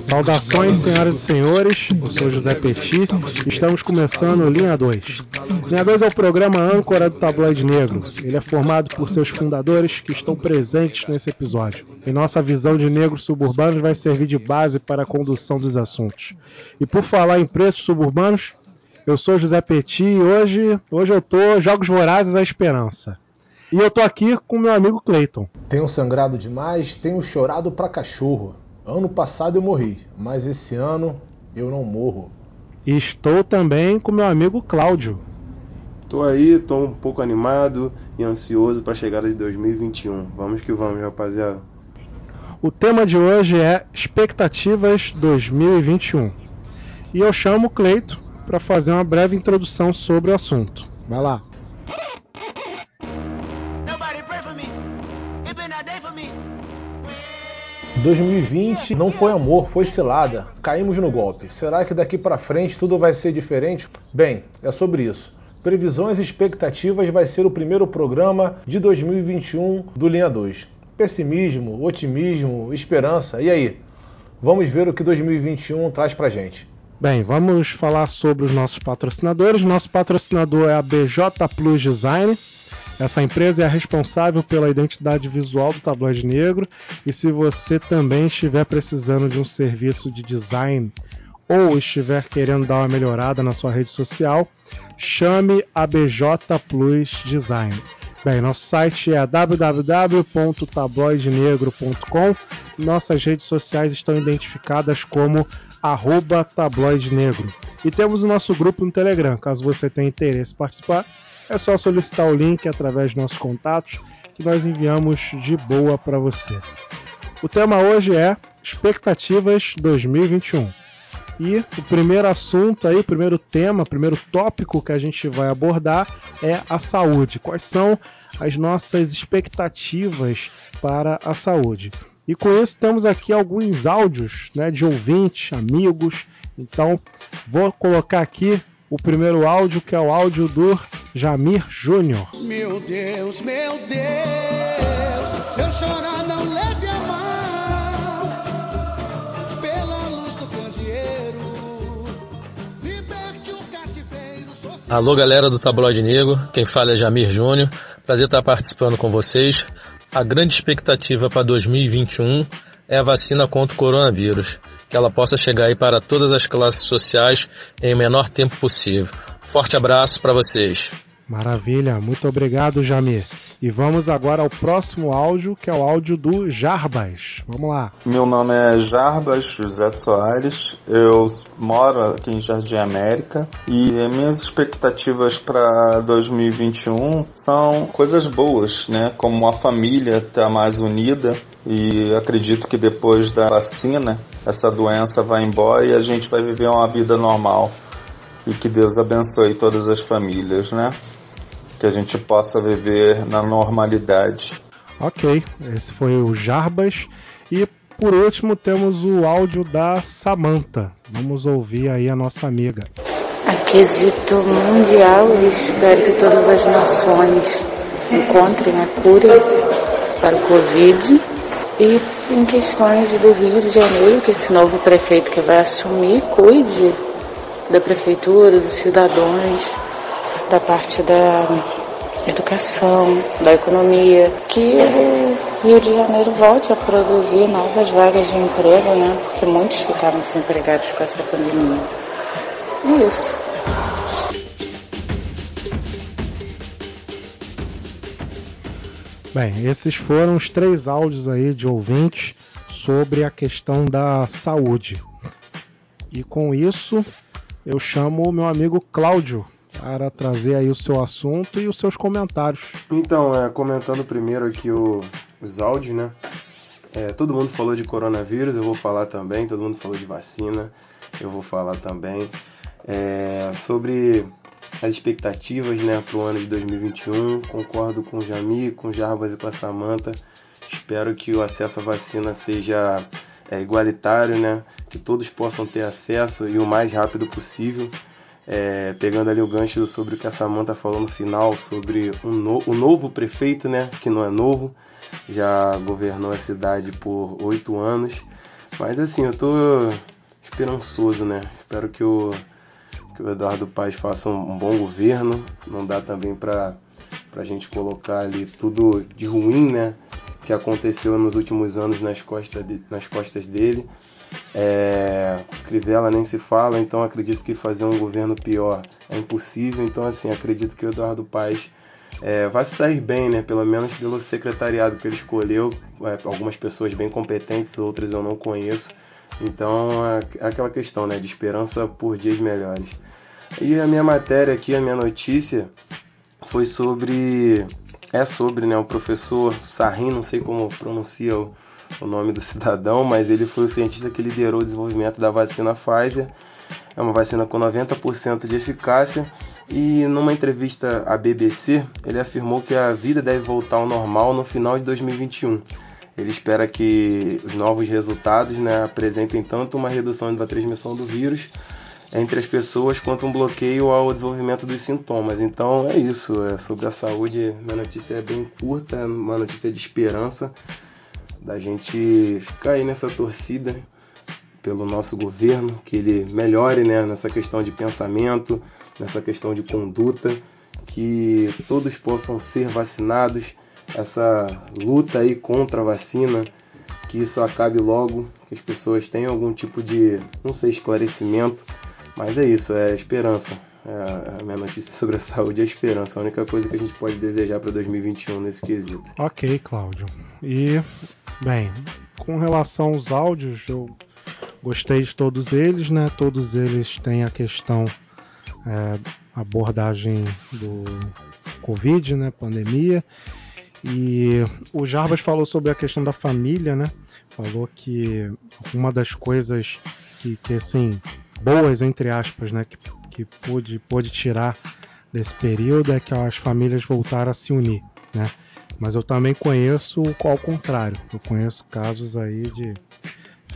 Saudações, senhoras e senhores, eu sou José Petit e estamos começando o Linha 2. Linha 2 é o programa âncora do Tabloide Negro. Ele é formado por seus fundadores que estão presentes nesse episódio. E nossa visão de negros suburbanos vai servir de base para a condução dos assuntos. E por falar em pretos suburbanos, eu sou José Petit e hoje eu tô Jogos Vorazes à Esperança. E eu tô aqui com meu amigo Cleiton. Tenho sangrado demais, tenho chorado pra cachorro. Ano passado eu morri, mas esse ano eu não morro. E estou também com meu amigo Cláudio. Tô aí, tô um pouco animado e ansioso pra chegada de 2021. Vamos que vamos, rapaziada. O tema de hoje é Expectativas 2021. E eu chamo o Cleiton pra fazer uma breve introdução sobre o assunto. Vai lá. Em 2020 não foi amor, foi cilada. Caímos no golpe. Será que daqui pra frente tudo vai ser diferente? Bem, é sobre isso. Previsões e expectativas vai ser o primeiro programa de 2021 do Linha 2. Pessimismo, otimismo, esperança. E aí? Vamos ver o que 2021 traz pra gente. Bem, vamos falar sobre os nossos patrocinadores. Nosso patrocinador é a BJ Plus Design. Essa empresa é a responsável pela identidade visual do Tabloide Negro. E se você também estiver precisando de um serviço de design ou estiver querendo dar uma melhorada na sua rede social, chame a BJ Plus Design. Bem, nosso site é www.tabloidenegro.com. Nossas redes sociais estão identificadas como @tabloidenegro. E temos o nosso grupo no Telegram. Caso você tenha interesse em participar, é só solicitar o link através dos nossos contatos que nós enviamos de boa para você. O tema hoje é Expectativas 2021. E o primeiro assunto, aí, o primeiro tema, o primeiro tópico que a gente vai abordar é a saúde. Quais são as nossas expectativas para a saúde? E com isso temos aqui alguns áudios, né, de ouvintes, amigos. Então vou colocar aqui o primeiro áudio, que é o áudio do Jamir Júnior. Meu Deus, se eu chorar não leve a mão, pela luz do candeeiro, liberte o cativeiro social. Alô, galera do Tabloide Negro, quem fala é Jamir Júnior, prazer estar participando com vocês. A grande expectativa para 2021 é a vacina contra o coronavírus, que ela possa chegar aí para todas as classes sociais em menor tempo possível. Forte abraço para vocês. Maravilha, muito obrigado, Jamir. E vamos agora ao próximo áudio, que é o áudio do Jarbas. Vamos lá. Meu nome é Jarbas José Soares, eu moro aqui em Jardim América e minhas expectativas para 2021 são coisas boas, né? Como a família está mais unida e acredito que depois da vacina essa doença vai embora e a gente vai viver uma vida normal. E que Deus abençoe todas as famílias, né? Que a gente possa viver na normalidade. Ok, esse foi o Jarbas. E por último temos o áudio da Samantha. Vamos ouvir aí a nossa amiga. A quesito mundial, eu espero que todas as nações encontrem a cura para o Covid. E em questões do Rio de Janeiro, que esse novo prefeito que vai assumir cuide da prefeitura, dos cidadãos, da parte da educação, da economia, que o Rio de Janeiro volte a produzir novas vagas de emprego, né? Porque muitos ficaram desempregados com essa pandemia. É isso. Bem, esses foram os 3 áudios aí de ouvintes sobre a questão da saúde. E com isso, eu chamo o meu amigo Cláudio para trazer aí o seu assunto e os seus comentários. Então, comentando primeiro aqui os áudios, né? Todo mundo falou de coronavírus, eu vou falar também. Todo mundo falou de vacina, eu vou falar também. Sobre as expectativas, né, para o ano de 2021, concordo com o Jami, com o Jarbas e com a Samantha. Espero que o acesso à vacina seja igualitário, né? Que todos possam ter acesso e o mais rápido possível. Pegando ali o gancho sobre o que a Samantha falou no final, sobre o novo prefeito, né? Que não é novo, já governou a cidade por 8 anos, Mas assim, eu tô esperançoso, né? Espero que o Eduardo Paes faça um bom governo. Não dá também pra gente colocar ali tudo de ruim, né? Que aconteceu nos últimos anos nas costas dele. Crivella nem se fala, então acredito que fazer um governo pior é impossível. Então, assim, acredito que o Eduardo Paes vai se sair bem, né? Pelo menos pelo secretariado que ele escolheu. Algumas pessoas bem competentes, outras eu não conheço. Então, é aquela questão, né? De esperança por dias melhores. E a minha matéria aqui, a minha notícia, foi sobre, né, o professor Sarrin, não sei como pronuncia o nome do cidadão, mas ele foi o cientista que liderou o desenvolvimento da vacina Pfizer. É uma vacina com 90% de eficácia. E numa entrevista à BBC, ele afirmou que a vida deve voltar ao normal no final de 2021. Ele espera que os novos resultados, né, apresentem tanto uma redução da transmissão do vírus entre as pessoas quanto um bloqueio ao desenvolvimento dos sintomas. Então é isso, sobre a saúde. Minha notícia é bem curta, uma notícia de esperança, da gente ficar aí nessa torcida pelo nosso governo, que ele melhore, né, nessa questão de pensamento, nessa questão de conduta, que todos possam ser vacinados, essa luta aí contra a vacina, que isso acabe logo, que as pessoas tenham algum tipo de, não sei, esclarecimento. Mas é isso, é esperança. A minha notícia sobre a saúde é esperança, a única coisa que a gente pode desejar para 2021 nesse quesito. Ok, Cláudio. E, bem, com relação aos áudios, eu gostei de todos eles, né? Todos eles têm a questão, abordagem do Covid, né? Pandemia. E o Jarbas falou sobre a questão da família, né? Falou que uma das coisas que assim, boas, entre aspas, né, que pôde tirar desse período é que as famílias voltaram a se unir, né? Mas eu também conheço ao contrário. Eu conheço casos aí de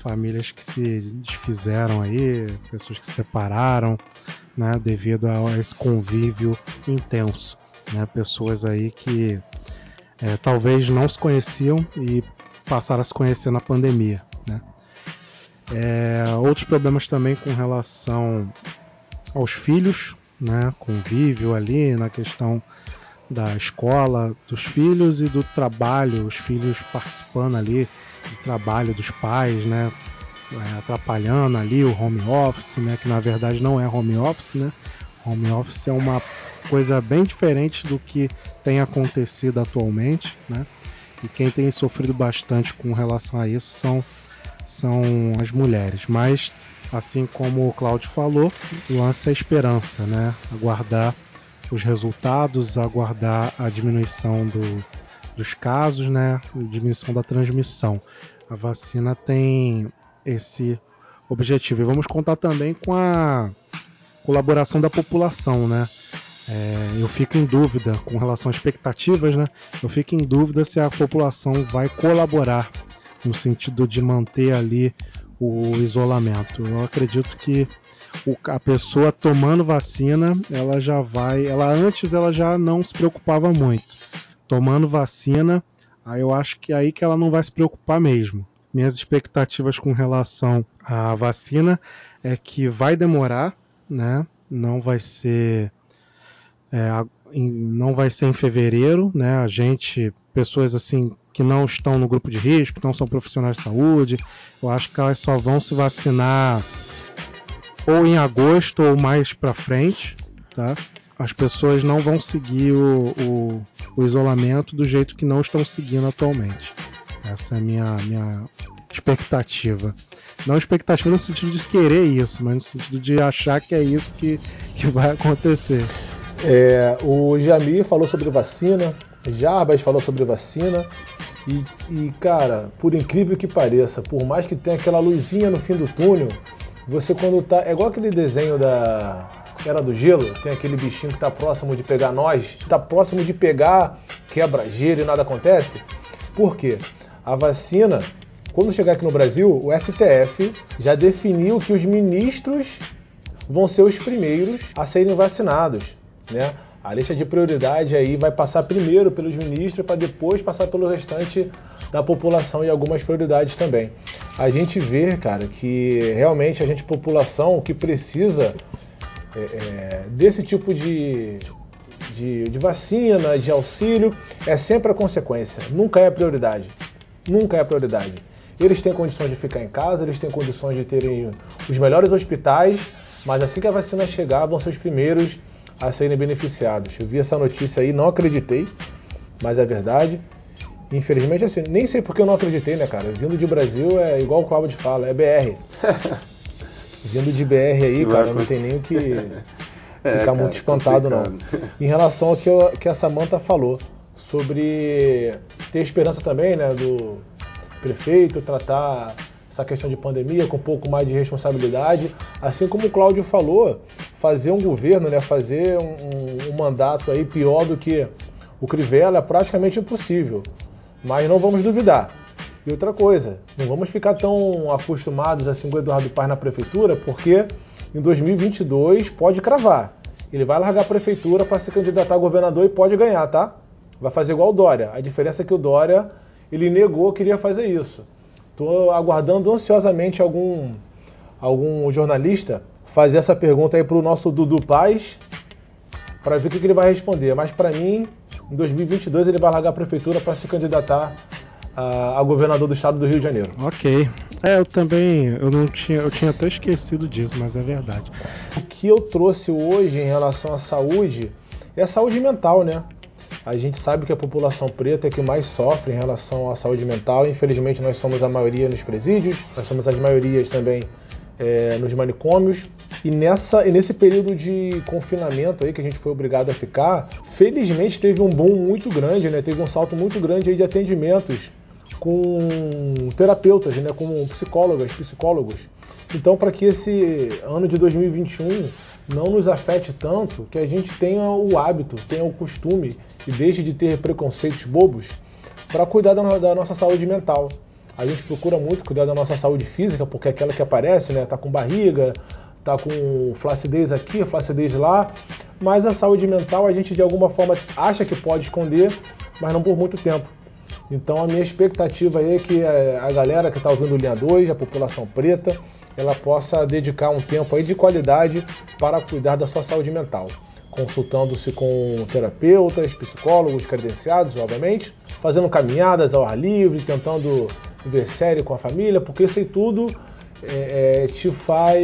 famílias que se desfizeram aí, pessoas que se separaram, né, devido a esse convívio intenso, né? Pessoas aí que talvez não se conheciam e passaram a se conhecer na pandemia, né? Outros problemas também com relação aos filhos, né? Convívio ali na questão da escola dos filhos e do trabalho, os filhos participando ali do trabalho dos pais, né? Atrapalhando ali o home office, né? Que na verdade não é home office, né? Home office é uma coisa bem diferente do que tem acontecido atualmente, né? E quem tem sofrido bastante com relação a isso são as mulheres. Mas, assim como o Cláudio falou, o lance é a esperança, né? Aguardar os resultados, aguardar a diminuição dos casos, né? Diminuição da transmissão. A vacina tem esse objetivo. E vamos contar também com a colaboração da população, né? Eu fico em dúvida com relação a expectativas, né? Eu fico em dúvida se a população vai colaborar no sentido de manter ali o isolamento. Eu acredito que a pessoa tomando vacina, ela já vai... Antes ela já não se preocupava muito. Tomando vacina, aí eu acho que é aí que ela não vai se preocupar mesmo. Minhas expectativas com relação à vacina é que vai demorar, né? Não vai ser em fevereiro, né? A gente, pessoas assim que não estão no grupo de risco, que não são profissionais de saúde, eu acho que elas só vão se vacinar ou em agosto ou mais para frente, tá? As pessoas não vão seguir o isolamento do jeito que não estão seguindo atualmente. Essa é a minha expectativa. Não expectativa no sentido de querer isso, mas no sentido de achar que é isso que vai acontecer. O Jamir falou sobre vacina, Jarbas falou sobre vacina e, cara, por incrível que pareça, por mais que tenha aquela luzinha no fim do túnel, você quando tá... É igual aquele desenho da Era do Gelo, tem aquele bichinho que tá próximo de pegar nós, tá próximo de pegar, quebra gelo e nada acontece. Por quê? A vacina, quando chegar aqui no Brasil, o STF já definiu que os ministros vão ser os primeiros a serem vacinados, né? A lista de prioridade aí vai passar primeiro pelos ministros para depois passar pelo restante da população e algumas prioridades também. a gente vê, cara, que realmente a gente, população, que precisa desse tipo de vacina, de auxílio, é sempre a consequência, nunca é a prioridade, nunca é a prioridade. Eles têm condições de ficar em casa, eles têm condições de terem os melhores hospitais, mas assim que a vacina chegar, vão ser os primeiros a serem beneficiados. Eu vi essa notícia aí, não acreditei, mas é verdade. Infelizmente, assim, nem sei porque eu não acreditei, né, cara? Vindo de Brasil é igual o Cláudio fala, é BR. Vindo de BR aí, não, cara, não tem nem o que ficar cara, muito espantado, complicado. Não. Em relação ao que a Samantha falou, sobre ter esperança também, né, do prefeito tratar essa questão de pandemia com um pouco mais de responsabilidade, assim como o Cláudio falou, fazer um governo, né, fazer um mandato aí pior do que o Crivella é praticamente impossível, mas não vamos duvidar. E outra coisa, não vamos ficar tão acostumados assim com o Eduardo Paes na prefeitura, porque em 2022 pode cravar. Ele vai largar a prefeitura para se candidatar a governador e pode ganhar, tá? Vai fazer igual o Dória. A diferença é que o Dória, ele negou, queria fazer isso. Estou aguardando ansiosamente algum jornalista fazer essa pergunta aí para o nosso Dudu Paes, para ver o que ele vai responder. Mas para mim, em 2022 ele vai largar a prefeitura para se candidatar a governador do estado do Rio de Janeiro. Ok. Eu tinha até esquecido disso, mas é verdade. O que eu trouxe hoje em relação à saúde é a saúde mental, né? A gente sabe que a população preta é que mais sofre em relação à saúde mental. Infelizmente nós somos a maioria nos presídios, nós somos as maiorias também nos manicômios. E nesse período de confinamento aí que a gente foi obrigado a ficar, felizmente teve um boom muito grande, né? Teve um salto muito grande aí de atendimentos com terapeutas, né? Com psicólogas, psicólogos. Então, para que esse ano de 2021 não nos afete tanto, que a gente tenha o hábito, tenha o costume e deixe de ter preconceitos bobos para cuidar da nossa saúde mental. A gente procura muito cuidar da nossa saúde física, porque é aquela que aparece, né? Tá com barriga, tá com flacidez aqui, flacidez lá, mas a saúde mental a gente de alguma forma acha que pode esconder, mas não por muito tempo. Então a minha expectativa aí é que a galera que está ouvindo o Linha 2, a população preta, ela possa dedicar um tempo aí de qualidade para cuidar da sua saúde mental, consultando-se com terapeutas, psicólogos credenciados, obviamente, fazendo caminhadas ao ar livre, tentando ver série com a família, porque isso aí tudo te faz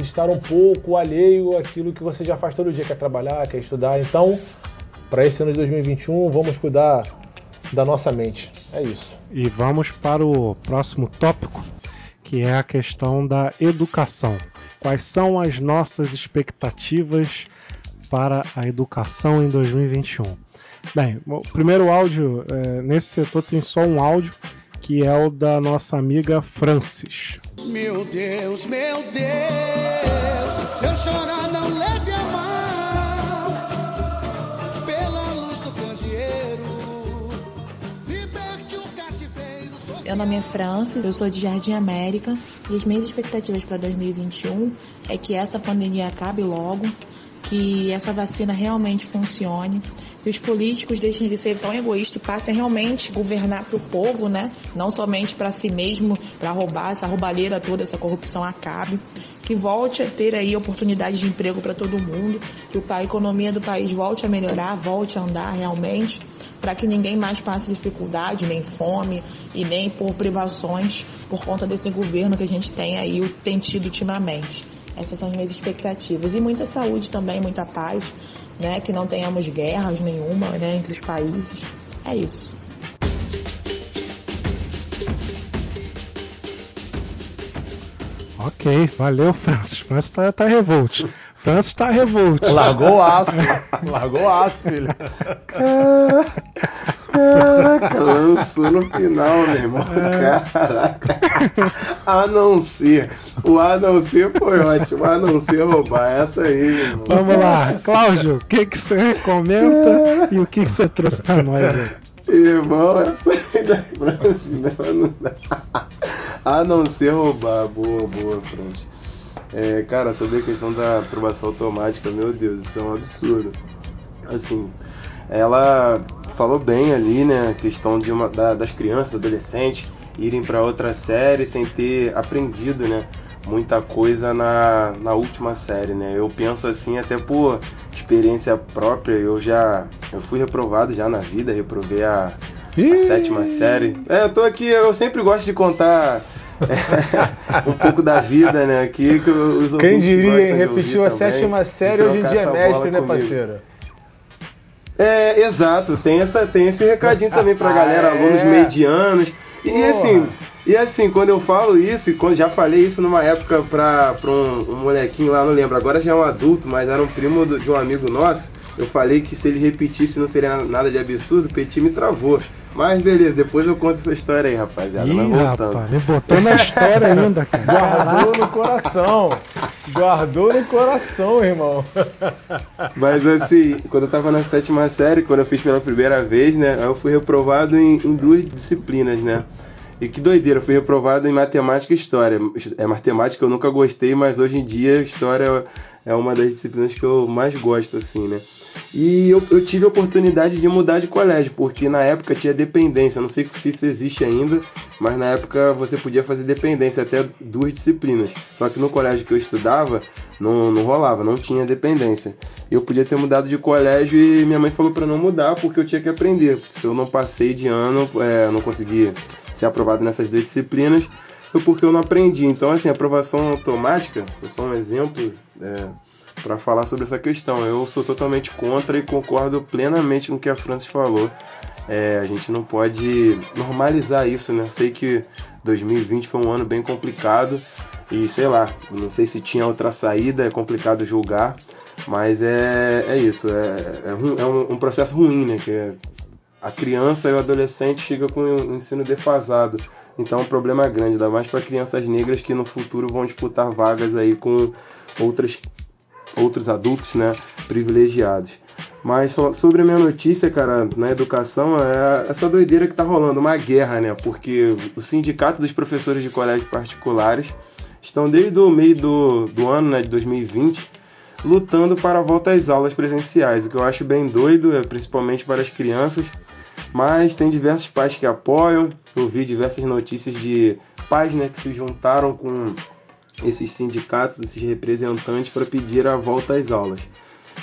estar um pouco alheio àquilo que você já faz todo dia, que é trabalhar, que é estudar. Então, para esse ano de 2021, vamos cuidar da nossa mente. É isso. E vamos para o próximo tópico, que é a questão da educação. Quais são as nossas expectativas para a educação em 2021? Bem, o primeiro áudio, nesse setor tem só um áudio, que é o da nossa amiga Francis. Meu Deus, se eu chorar não leve a mão, pela luz do candeeiro, liberte o cativeiro. Meu nome é Francis, eu sou de Jardim América e as minhas expectativas para 2021 é que essa pandemia acabe logo, que essa vacina realmente funcione, que os políticos deixem de ser tão egoístas e passem a realmente governar para o povo, né? Não somente para si mesmo, para roubar, essa roubalheira toda, essa corrupção acabe, que volte a ter aí oportunidades de emprego para todo mundo, que a economia do país volte a melhorar, volte a andar realmente, para que ninguém mais passe dificuldade, nem fome e nem por privações por conta desse governo que a gente tem aí, tem tido ultimamente. Essas são as minhas expectativas. E muita saúde também, muita paz, né, que não tenhamos guerras nenhuma, né, entre os países. É isso. Ok, valeu, Francis. Francis tá revolt. Francis tá revolt. Largou o aço, filho. Caraca, lançou no final, meu irmão. Caraca. A não ser. O a não ser foi ótimo. A não ser roubar. Essa aí, meu irmão. Vamos lá. Cláudio, o que você recomenda e o que você trouxe pra nós aí? Irmão, essa aí da Francis, não dá. A não ser roubar. Boa, Francis. Cara, sobre a questão da aprovação automática, meu Deus, isso é um absurdo. Assim, ela falou bem ali, né, a questão das crianças, adolescentes, irem para outra série sem ter aprendido, né, muita coisa na última série, né? Eu penso assim até por experiência própria. Eu fui reprovado já na vida, reprovei a sétima série. Eu tô aqui, eu sempre gosto de contar um pouco da vida, né? Aqui que os quem diria, hein? Repetiu a sétima série, hoje em dia é mestre, né, parceiro? É, exato. Tem esse recadinho também pra galera, alunos medianos. E assim... E assim, quando eu falo isso, e já falei isso numa época pra um molequinho lá, não lembro, agora já é um adulto, mas era um primo de um amigo nosso, eu falei que se ele repetisse não seria nada de absurdo, o Petit me travou. Mas beleza, depois eu conto essa história aí, rapaziada. Ih, rapaz, me botou na história ainda, cara. Guardou no coração. Guardou no coração, irmão. Mas assim, quando eu tava na sétima série, quando eu fiz pela primeira vez, né, eu fui reprovado em duas disciplinas, né. E que doideira, eu fui reprovado em matemática e história. Matemática eu nunca gostei, mas hoje em dia história é uma das disciplinas que eu mais gosto, assim, né? E eu tive a oportunidade de mudar de colégio, porque na época tinha dependência. Eu não sei se isso existe ainda, mas na época você podia fazer dependência até duas disciplinas. Só que no colégio que eu estudava, não rolava, não tinha dependência. Eu podia ter mudado de colégio e minha mãe falou pra não mudar, porque eu tinha que aprender. Se eu não passei de ano, não consegui ser aprovado nessas duas disciplinas, foi porque eu não aprendi. Então, assim, aprovação automática, foi só um exemplo para falar sobre essa questão. Eu sou totalmente contra e concordo plenamente com o que a Francis falou. A gente não pode normalizar isso, né? Eu sei que 2020 foi um ano bem complicado e, sei lá, não sei se tinha outra saída, é complicado julgar, mas é isso, é um processo ruim, né? A criança e o adolescente chegam com um ensino defasado. Então é um problema grande, ainda mais para crianças negras que no futuro vão disputar vagas aí com outros adultos, né, privilegiados. Mas sobre a minha notícia, cara, na educação, é essa doideira que tá rolando, uma guerra, né? Porque o Sindicato dos Professores de Colégios Particulares estão desde o meio do ano, né, de 2020, lutando para a volta às aulas presenciais, o que eu acho bem doido, principalmente para as crianças. Mas tem diversos pais que apoiam, eu vi diversas notícias de pais, né, que se juntaram com esses sindicatos, esses representantes, para pedir a volta às aulas.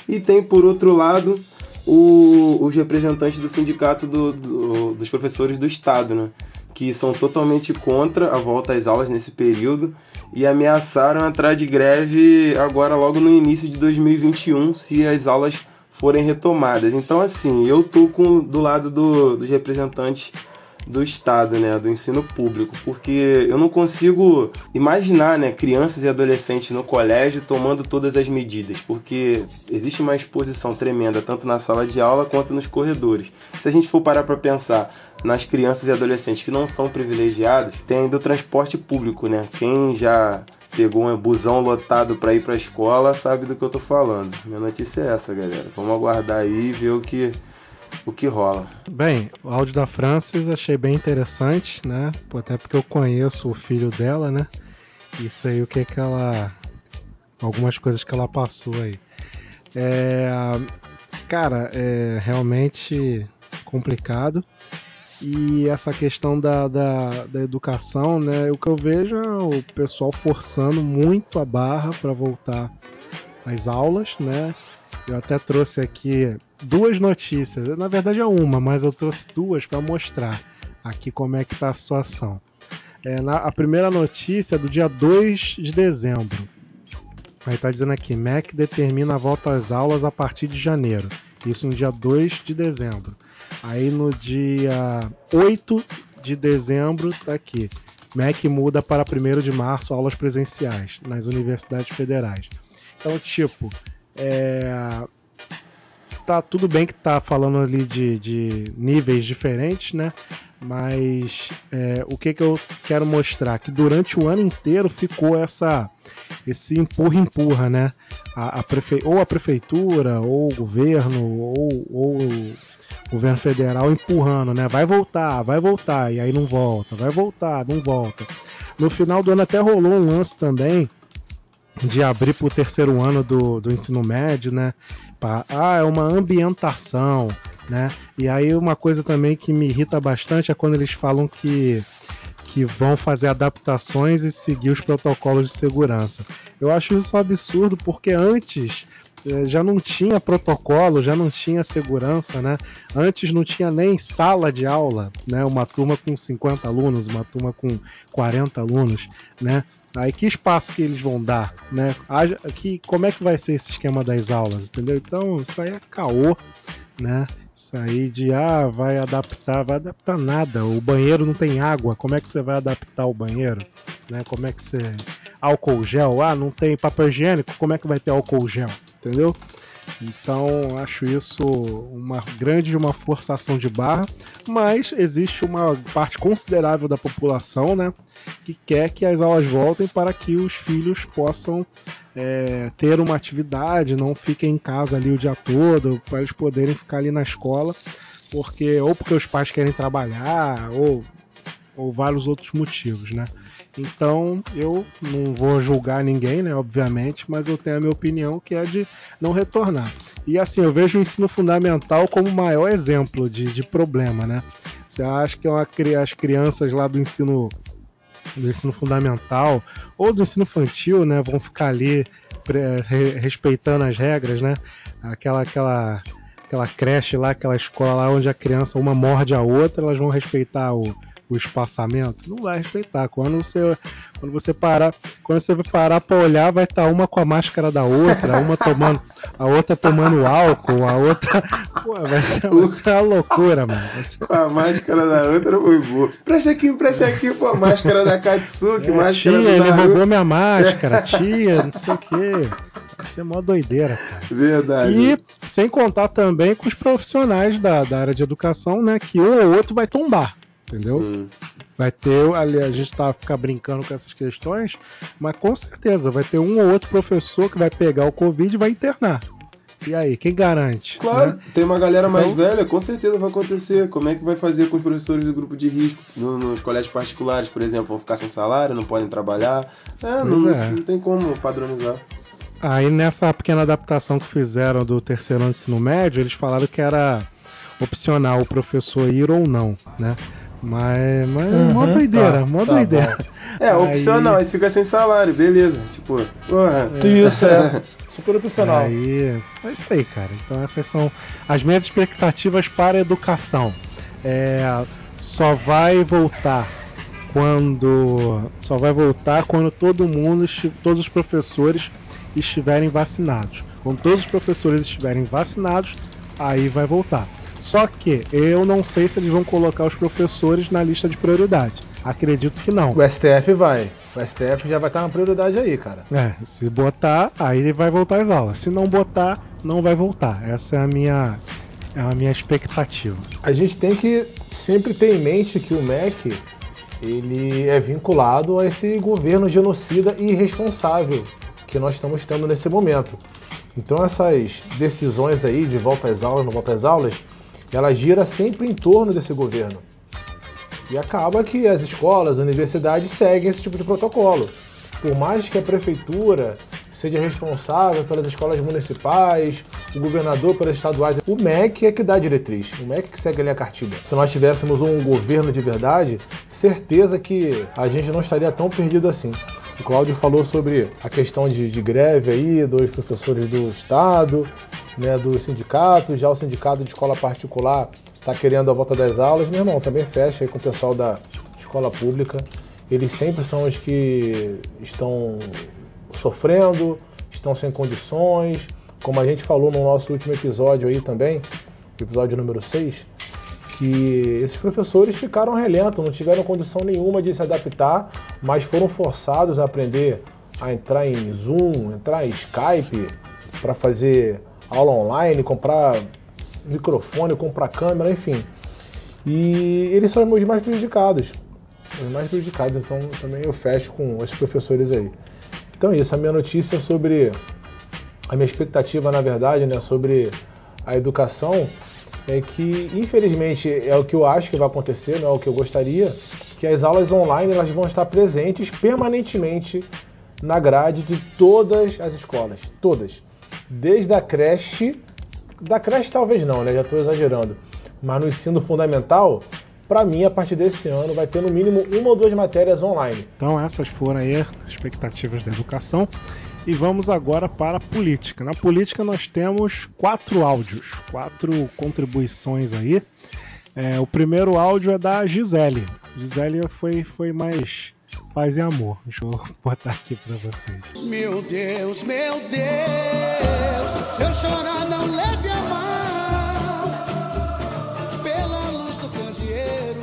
E tem, por outro lado, os representantes do sindicato dos professores do Estado, né, que são totalmente contra a volta às aulas nesse período e ameaçaram entrar de greve agora logo no início de 2021 se as aulas forem retomadas. Então, assim, eu tô do lado dos representantes do Estado, né, do ensino público, porque eu não consigo imaginar, né, crianças e adolescentes no colégio tomando todas as medidas, porque existe uma exposição tremenda, tanto na sala de aula quanto nos corredores. Se a gente for parar para pensar nas crianças e adolescentes que não são privilegiados, tem ainda o transporte público, né? Quem já pegou um busão lotado para ir para a escola sabe do que eu tô falando. Minha notícia é essa, galera. Vamos aguardar aí e ver o que rola. Bem, o áudio da Francis achei bem interessante, né? Até porque eu conheço o filho dela, né? E sei o que é que ela... algumas coisas que ela passou aí. Cara, é realmente complicado. E essa questão da educação, né? O que eu vejo é o pessoal forçando muito a barra para voltar às aulas, né? Eu até trouxe aqui duas notícias, na verdade é uma, mas eu trouxe duas para mostrar aqui como é que está a situação. A primeira notícia é do dia 2 de dezembro. Aí está dizendo aqui, MEC determina a volta às aulas a partir de janeiro. Isso no dia 2 de dezembro. Aí no dia 8 de dezembro está aqui. MEC muda para 1º de março aulas presenciais nas universidades federais. Então, tipo, tá tudo bem que tá falando ali de níveis diferentes, né? Mas o que eu quero mostrar? Que durante o ano inteiro ficou esse empurra-empurra, né? Ou a prefeitura, ou o governo, ou o governo federal empurrando, né? Vai voltar, e aí não volta, vai voltar, não volta. No final do ano até rolou um lance também de abrir para o 3º ano do ensino médio, né? É uma ambientação, né? E aí uma coisa também que me irrita bastante é quando eles falam que que vão fazer adaptações e seguir os protocolos de segurança. Eu acho isso um absurdo, porque antes já não tinha protocolo, já não tinha segurança, né? Antes não tinha nem sala de aula, né? Uma turma com 50 alunos, uma turma com 40 alunos, né? Aí que espaço que eles vão dar, né? Como é que vai ser esse esquema das aulas, entendeu? Então isso aí é caô, né? Isso aí de vai adaptar nada, o banheiro não tem água, como é que você vai adaptar o banheiro, né? Como é que você... álcool gel, não tem papel higiênico, como é que vai ter álcool gel, entendeu? Então acho isso uma forçação de barra, mas existe uma parte considerável da população, né, que quer que as aulas voltem para que os filhos possam ter uma atividade, não fiquem em casa ali o dia todo, para eles poderem ficar ali na escola, porque os pais querem trabalhar ou vários outros motivos, né? Então eu não vou julgar ninguém, né, obviamente, mas eu tenho a minha opinião, que é de não retornar. E assim, eu vejo o ensino fundamental como o maior exemplo de problema, né? Você acha que as crianças lá do ensino fundamental ou do ensino infantil, né, vão ficar ali respeitando as regras, né? Aquela creche lá, aquela escola lá onde a criança uma morde a outra, elas vão respeitar o espaçamento? Não vai respeitar. Quando você parar para olhar, vai estar uma com a máscara da outra, a outra tomando álcool, a outra... Pô, vai ser uma loucura, mano. Com a máscara da outra foi boa. Presta aqui, pô, a máscara da Katsuki, máscara tia, do Naruto. Ele roubou minha máscara, tia, não sei o quê. Vai ser mó doideira, cara. Verdade. E sem contar também com os profissionais da área de educação, né, que um ou outro vai tombar. Entendeu? Sim. Vai ter ali, a gente ficar brincando com essas questões, mas com certeza vai ter um ou outro professor que vai pegar o Covid e vai internar. E aí, quem garante? Claro, né? Tem uma galera mais velha, com certeza vai acontecer. Como é que vai fazer com os professores do grupo de risco? Nos colégios particulares, por exemplo, vão ficar sem salário, não podem trabalhar. Não tem como padronizar. Aí nessa pequena adaptação que fizeram do terceiro ano de ensino médio, eles falaram que era opcional o professor ir ou não, né? Mas mó doideira, tá. Opcional, aí fica sem salário, beleza. Tipo, porra. Isso, super opcional. Aí, é isso aí, cara. Então essas são as minhas expectativas para a educação. Só vai voltar quando todos os professores estiverem vacinados. Quando todos os professores estiverem vacinados, aí vai voltar. Só que eu não sei se eles vão colocar os professores na lista de prioridade. Acredito que não. O STF vai. O STF já vai estar na prioridade aí, cara. Se botar, aí vai voltar às aulas. Se não botar, não vai voltar. Essa é a minha expectativa. A gente tem que sempre ter em mente que o MEC, ele é vinculado a esse governo genocida e irresponsável que nós estamos tendo nesse momento. Então essas decisões aí de volta às aulas, não volta às aulas, ela gira sempre em torno desse governo. E acaba que as escolas, as universidades seguem esse tipo de protocolo. Por mais que a prefeitura seja responsável pelas escolas municipais, o governador pelas estaduais, o MEC é que dá a diretriz, o MEC é que segue ali a cartilha. Se nós tivéssemos um governo de verdade, certeza que a gente não estaria tão perdido assim. O Cláudio falou sobre a questão de greve aí, dos professores do Estado, né, dos sindicatos. Já o sindicato de escola particular está querendo a volta das aulas. Meu irmão, também fecha aí com o pessoal da escola pública. Eles sempre são os que estão sofrendo, estão sem condições. Como a gente falou no nosso último episódio aí também, episódio número 6, que esses professores ficaram relento, não tiveram condição nenhuma de se adaptar, mas foram forçados a aprender a entrar em Zoom, entrar em Skype, para fazer aula online, comprar microfone, comprar câmera, enfim. E eles são os mais prejudicados. Os mais prejudicados, então também eu fecho com esses professores aí. Então isso, a minha notícia sobre... A minha expectativa, na verdade, né, sobre a educação... é que, infelizmente, é o que eu acho que vai acontecer, não é o que eu gostaria, que as aulas online elas vão estar presentes permanentemente na grade de todas as escolas, todas. Desde a creche talvez não, né? Já estou exagerando, mas no ensino fundamental Para mim, a partir desse ano, vai ter no mínimo uma ou duas matérias online. Então essas foram aí as expectativas da educação. E vamos agora para a política. Na política nós temos 4 áudios, 4 contribuições aí. O primeiro áudio é da Gisele. Gisele foi mais paz e amor. Deixa eu botar aqui para vocês. Meu Deus, se eu chorar não leve a mão. Pela luz do candeeiro,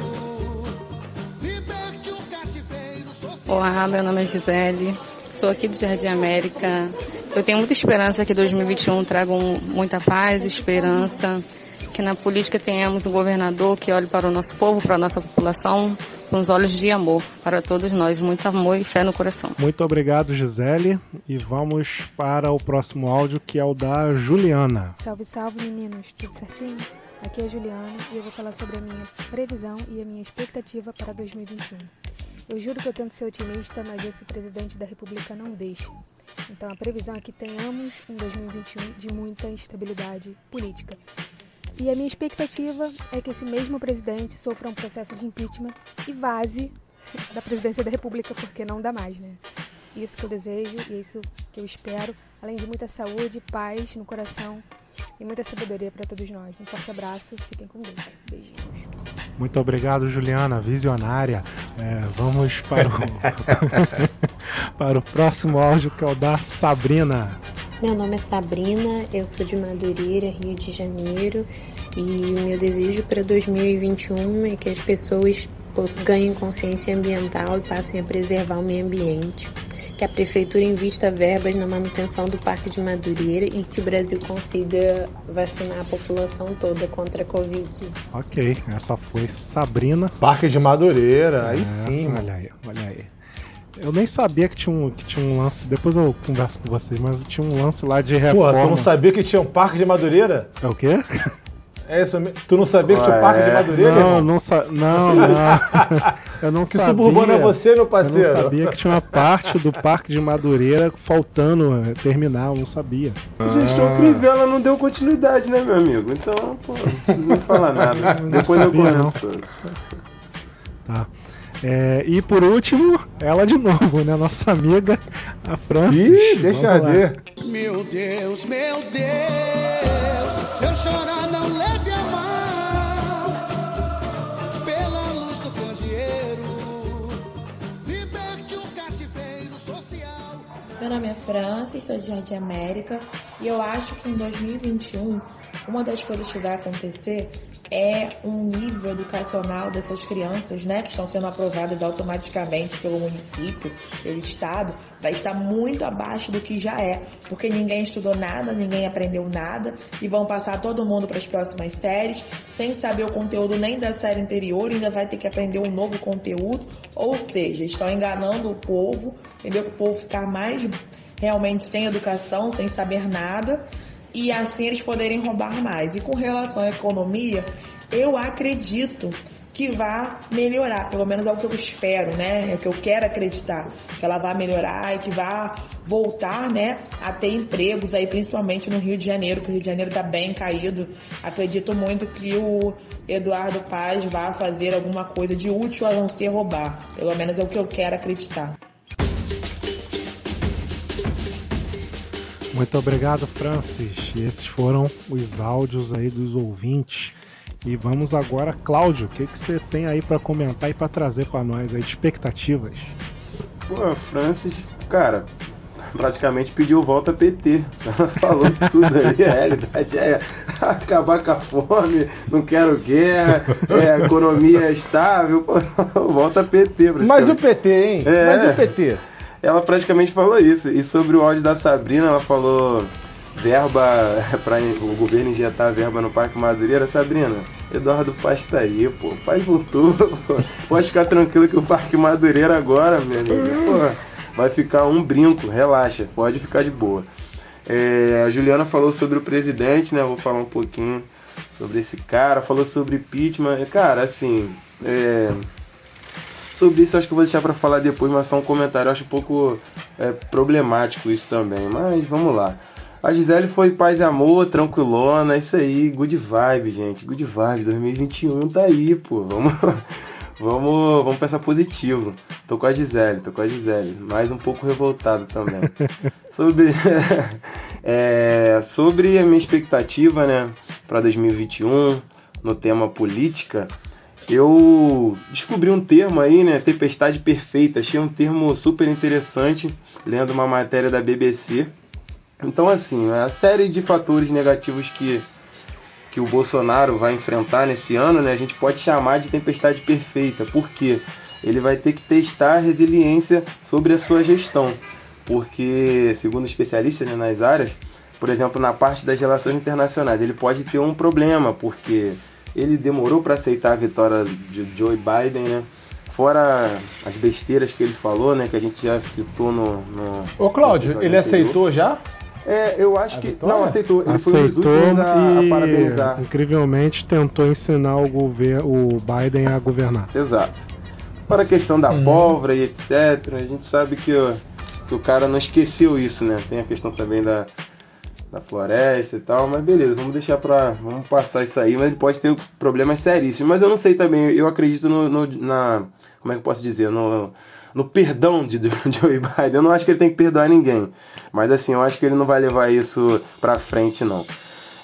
liberte o cativeiro social. Olá, meu nome é Gisele, sou aqui do Jardim América. Eu tenho muita esperança que 2021 traga muita paz, esperança. Que na política tenhamos um governador que olhe para o nosso povo, para a nossa população, com os olhos de amor, para todos nós. Muito amor e fé no coração. Muito obrigado, Gisele. E vamos para o próximo áudio, que é o da Juliana. Salve, salve, meninos. Tudo certinho? Aqui é a Juliana e eu vou falar sobre a minha previsão e a minha expectativa para 2021. Eu juro que eu tento ser otimista, mas esse presidente da República não deixa. Então a previsão é que tenhamos um 2021 de muita estabilidade política. E a minha expectativa é que esse mesmo presidente sofra um processo de impeachment e vaze da presidência da República, porque não dá mais, né? Isso que eu desejo e isso que eu espero, além de muita saúde, paz no coração e muita sabedoria para todos nós. Um forte abraço, fiquem com Deus. Beijinhos. Muito obrigado, Juliana, visionária. Vamos para o, para o próximo áudio, que é o da Sabrina. Meu nome é Sabrina, eu sou de Madureira, Rio de Janeiro, e o meu desejo para 2021 é que as pessoas ganhem consciência ambiental e passem a preservar o meio ambiente, que a prefeitura invista verbas na manutenção do Parque de Madureira e que o Brasil consiga vacinar a população toda contra a Covid. Ok, essa foi Sabrina. Parque de Madureira, aí sim. Olha aí, olha aí. Eu nem sabia que tinha um lance. Depois eu converso com vocês, mas tinha um lance lá de reforma. Pô, tu não sabia que tinha um Parque de Madureira? É o quê? É isso mesmo? Tu não sabia que tinha um Parque de Madureira? Não, não. Eu não sabia. Que suburbano é você, meu parceiro? Eu não sabia que tinha uma parte do Parque de Madureira faltando terminar, eu não sabia. Gestão Crivella não deu continuidade, né, meu amigo? Então, pô, não preciso nem falar nada. Depois eu converso. Tá. E por último, ela de novo, né? Nossa amiga, a Francis. Ih, deixa eu ver. Meu Deus, se eu chorar não leve a mão. Pela luz do candeeiro, liberte o cativeiro social. Meu nome é Francis, sou de Jardim América. E eu acho que em 2021, uma das coisas que vai acontecer é um nível educacional dessas crianças, né, que estão sendo aprovadas automaticamente pelo município, pelo estado, vai estar muito abaixo do que já é, porque ninguém estudou nada, ninguém aprendeu nada, e vão passar todo mundo para as próximas séries, sem saber o conteúdo nem da série anterior, ainda vai ter que aprender um novo conteúdo, ou seja, estão enganando o povo, entendeu? Para o povo ficar mais realmente sem educação, sem saber nada, e assim eles poderem roubar mais. E com relação à economia, eu acredito que vai melhorar, pelo menos é o que eu espero, né? É o que eu quero acreditar, que ela vai melhorar e que vai voltar, né, a ter empregos aí, principalmente no Rio de Janeiro, que o Rio de Janeiro está bem caído. Acredito muito que o Eduardo Paes vai fazer alguma coisa de útil a não ser roubar. Pelo menos é o que eu quero acreditar. Muito obrigado, Francis. E esses foram os áudios aí dos ouvintes. E vamos agora, Cláudio, o que você tem aí para comentar e para trazer para nós aí de expectativas? Pô, Francis, cara, praticamente pediu volta a PT. Ela falou tudo ali, a realidade é acabar com a fome, não quero guerra, economia estável, pô, volta a PT. Mas o PT, hein? Mas o PT... Ela praticamente falou isso. E sobre o áudio da Sabrina, ela falou verba para o governo injetar verba no Parque Madureira. Sabrina, Eduardo Paes tá aí, pô. O Paes voltou, pô. Pode ficar tranquilo que o Parque Madureira agora, minha amiga, pô, vai ficar um brinco. Relaxa, pode ficar de boa. A Juliana falou sobre o presidente, né? Vou falar um pouquinho sobre esse cara. Falou sobre impeachment. Cara, assim... Sobre isso acho que eu vou deixar para falar depois, mas só um comentário, eu acho um pouco problemático isso também, mas vamos lá. A Gisele foi paz e amor, tranquilona, isso aí, good vibe, gente, good vibe, 2021 tá aí, pô, vamos pensar positivo. Tô com a Gisele, mas um pouco revoltado também. Sobre a minha expectativa, né, pra 2021, no tema política, eu descobri um termo aí, né, tempestade perfeita, achei um termo super interessante, lendo uma matéria da BBC. Então, assim, a série de fatores negativos que o Bolsonaro vai enfrentar nesse ano, né, a gente pode chamar de tempestade perfeita, porque ele vai ter que testar a resiliência sobre a sua gestão, porque, segundo especialistas, né, nas áreas, por exemplo, na parte das relações internacionais, ele pode ter um problema, porque ele demorou para aceitar a vitória de Joe Biden, né, fora as besteiras que ele falou, né, que a gente já citou no Ô, Cláudio, ele anterior. Aceitou já? É, eu acho a que... Vitória? Não, aceitou. Ele aceitou foi e, a parabenizar. Incrivelmente, tentou ensinar o Biden a governar. Exato. Para a questão da pólvora e etc., a gente sabe que o cara não esqueceu isso, né? Tem a questão também da floresta e tal, mas beleza, vamos passar isso aí, mas ele pode ter problemas seríssimos. Mas eu não sei também, eu acredito na como é que eu posso dizer, no perdão de Joe Biden. Eu não acho que ele tem que perdoar ninguém, mas assim, eu acho que ele não vai levar isso pra frente, não.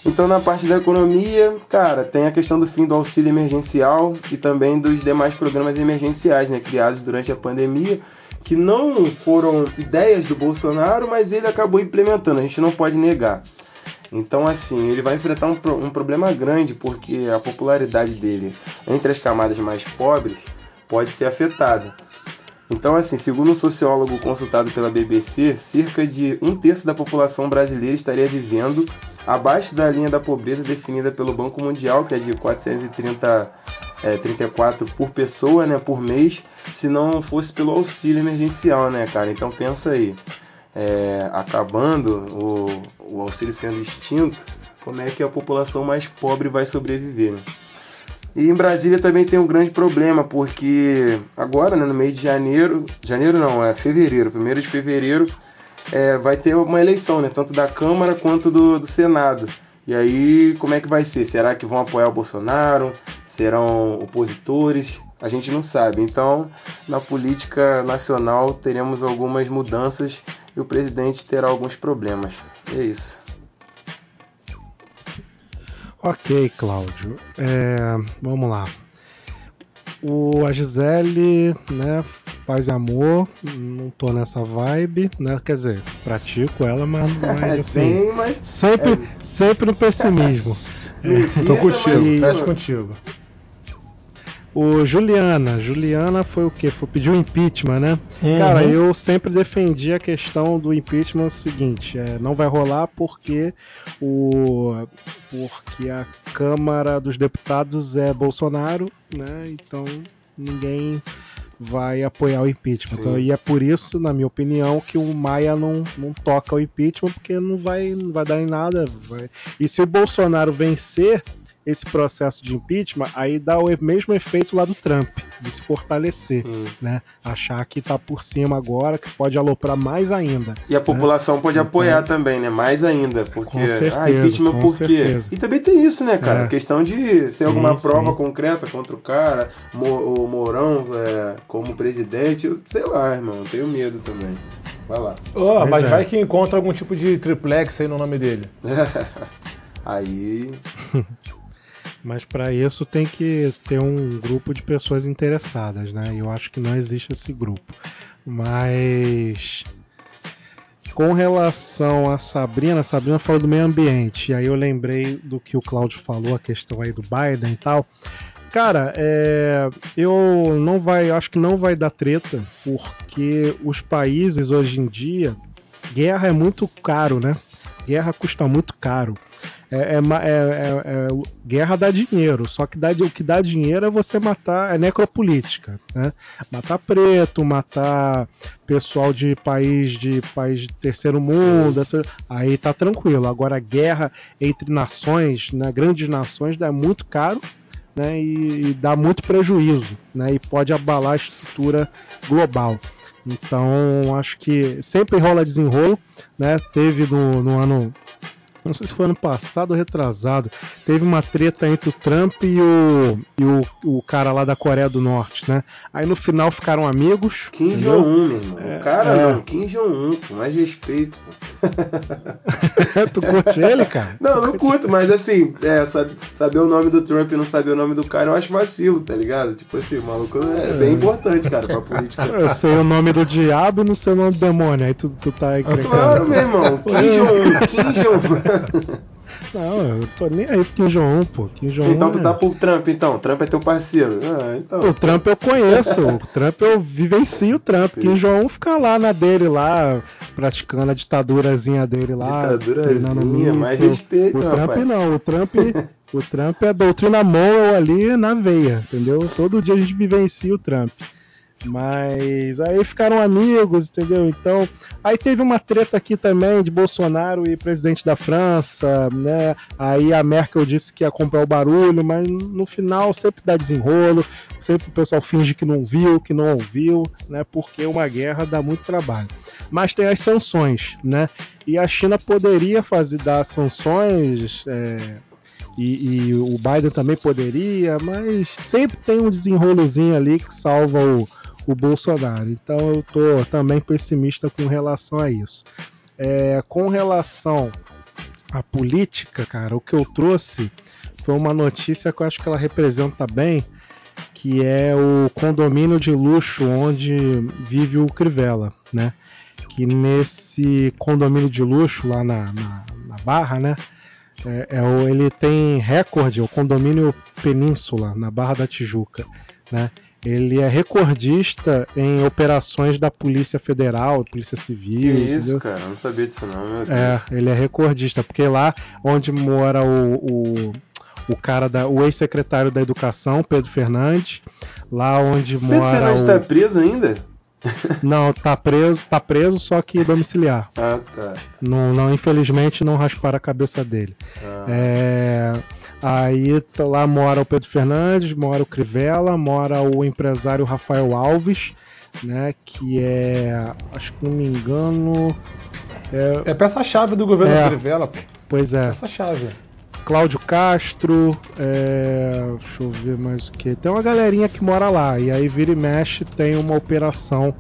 Então, na parte da economia, cara, tem a questão do fim do auxílio emergencial e também dos demais programas emergenciais, né, criados durante a pandemia, que não foram ideias do Bolsonaro, mas ele acabou implementando, a gente não pode negar. Então, assim, ele vai enfrentar um problema grande, porque a popularidade dele entre as camadas mais pobres pode ser afetada. Então, assim, segundo um sociólogo consultado pela BBC, cerca de um terço da população brasileira estaria vivendo abaixo da linha da pobreza definida pelo Banco Mundial, que é de 434 por pessoa, né, por mês, se não fosse pelo auxílio emergencial, né, cara? Então pensa aí, acabando o auxílio sendo extinto, como é que a população mais pobre vai sobreviver, né? E em Brasília também tem um grande problema, porque agora, né, no meio de fevereiro, 1º de fevereiro, vai ter uma eleição, né, tanto da Câmara quanto do Senado. E aí, como é que vai ser? Será que vão apoiar o Bolsonaro? Serão opositores? A gente não sabe. Então, na política nacional, teremos algumas mudanças e o presidente terá alguns problemas. É isso. Ok, Cláudio. Vamos lá. A Gisele, né, paz e amor, não tô nessa vibe, né? Quer dizer, pratico ela, mas assim, sim, mas sempre no pessimismo. Tô contigo, fecho contigo. O Juliana foi o quê? Pediu impeachment, né? Uhum. Cara, eu sempre defendi a questão do impeachment seguinte, não vai rolar porque a Câmara dos Deputados é Bolsonaro, né? Então ninguém vai apoiar o impeachment. Então, e é por isso, na minha opinião, que o Maia não toca o impeachment, porque não vai dar em nada. E se o Bolsonaro vencer esse processo de impeachment, aí dá o mesmo efeito lá do Trump, de se fortalecer, né? Achar que tá por cima agora, que pode aloprar mais ainda. E a população pode apoiar também, né? Mais ainda, porque... Com certeza, impeachment com por quê? Certeza. E também tem isso, né, cara? A questão de ter alguma prova concreta contra o cara, o Mourão como presidente, sei lá, irmão, tenho medo também. Vai lá. Oh, mas vai que encontra algum tipo de triplex aí no nome dele. Aí... Mas para isso tem que ter um grupo de pessoas interessadas, né? Eu acho que não existe esse grupo. Mas com relação a Sabrina falou do meio ambiente. E aí eu lembrei do que o Cláudio falou, a questão aí do Biden e tal. Cara, acho que não vai dar treta, porque os países hoje em dia, guerra é muito caro, né? Guerra custa muito caro. Guerra dá dinheiro, só que o que dá dinheiro é você matar, é necropolítica, né? Matar preto, matar pessoal de país de terceiro mundo, aí tá tranquilo. Agora, guerra entre nações, né, grandes nações, é muito caro, né, e dá muito prejuízo, né, e pode abalar a estrutura global. Então, acho que sempre rola desenrolo, né? Teve no ano não sei se foi ano passado ou retrasado, teve uma treta entre o Trump e o cara lá da Coreia do Norte, né? Aí no final ficaram amigos. Kim Jong-un, meu irmão. Não, Kim Jong-un, com mais respeito. Tu curte ele, cara? Não, não curto, mas assim, saber o nome do Trump e não saber o nome do cara, eu acho vacilo, tá ligado? Tipo assim, o maluco é bem importante, cara, pra política. Eu sei o nome do diabo e não sei o nome do demônio, aí tu tá aí crescendo. Claro, meu irmão, Kim Jong-un. Não, eu tô nem aí pro Kim Jong-un, pô. Kim Jong-un, então tu tá pro Trump, então. Trump é teu parceiro. Ah, então. O Trump eu conheço. O Trump eu vivencio o Trump. Sim. Kim Jong-un fica lá na dele, lá, praticando a ditadurazinha dele lá. Ditadurazinha, mais respeito, rapaz. O Trump não, o Trump é doutrina mão ali na veia, entendeu? Todo dia a gente vivencia o Trump. Mas aí ficaram amigos, entendeu? Então, aí teve uma treta aqui também de Bolsonaro e presidente da França, né? Aí a Merkel disse que ia comprar o barulho, mas no final sempre dá desenrolo, sempre o pessoal finge que não ouviu, né? Porque uma guerra dá muito trabalho. Mas tem as sanções, né? E a China poderia dar sanções... E o Biden também poderia, mas sempre tem um desenrolozinho ali que salva o Bolsonaro. Então eu tô também pessimista com relação a isso. Com relação à política, cara, o que eu trouxe foi uma notícia que eu acho que ela representa bem, que é o condomínio de luxo onde vive o Crivella, né? Que nesse condomínio de luxo lá na Barra, né? Ele tem recorde, o condomínio Península, na Barra da Tijuca, né? Ele é recordista em operações da Polícia Federal, Polícia Civil. Que isso, entendeu? Cara, eu não sabia disso não, meu Deus. Ele é recordista, porque lá onde mora o cara, o ex-secretário da Educação, Pedro Fernandes, lá onde mora... Pedro Fernandes está preso ainda? Não, tá preso, só que domiciliar. Ah, tá. Não, infelizmente não rasparam a cabeça dele. Aí lá mora o Pedro Fernandes, mora o Crivella, mora o empresário Rafael Alves, né? Que é, acho que não me engano, é peça-chave do governo do Crivella, pô. Pois é. Peça-chave. Cláudio Castro, deixa eu ver mais o que. Tem uma galerinha que mora lá, e aí vira e mexe tem uma operação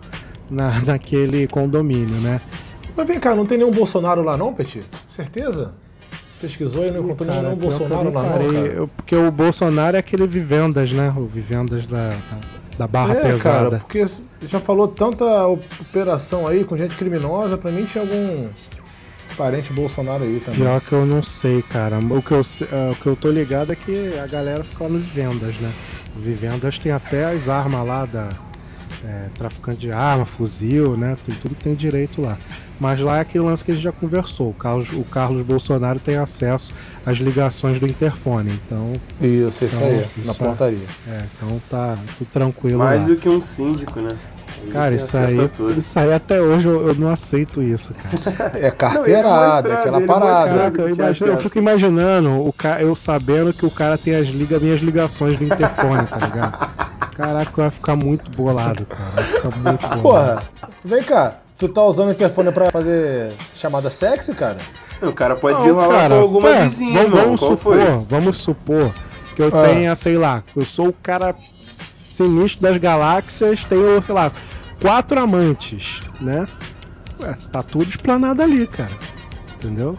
naquele condomínio, né? Mas vem cá, não tem nenhum Bolsonaro lá não, Petit? Certeza? Pesquisou e não encontrou nenhum Bolsonaro lá não, cara. Porque o Bolsonaro é aquele Vivendas, né? O Vivendas da Barra Pesada. Cara, porque já falou tanta operação aí com gente criminosa, pra mim tinha algum... parente Bolsonaro aí também. Pior que eu não sei, cara. O que eu tô ligado é que a galera fica lá no Vivendas, né? O Vivendas tem até as armas lá traficante de arma, fuzil, né? Tem tudo que tem direito lá. Mas lá é aquele lance que a gente já conversou. O Carlos Bolsonaro tem acesso às ligações do interfone, então... Isso aí, na portaria. Então tá tudo tranquilo. Mais do que um síndico, né? Cara, isso aí até hoje eu não aceito isso, cara. É carteirada, aquela parada. Caraca, eu fico imaginando eu sabendo que o cara tem minhas ligações do interfone, tá ligado? Caraca, eu ia ficar muito bolado, cara. Eu ia ficar muito bolado. Porra, vem cá, tu tá usando o interfone pra fazer chamada sexy, cara? O cara pode desenrolar com alguma vizinha, mano. Vamos supor que eu tenha, sei lá, eu sou o cara sinistro das galáxias, tenho, sei lá, 4 amantes, né? Tá tudo explanado ali, cara. Entendeu?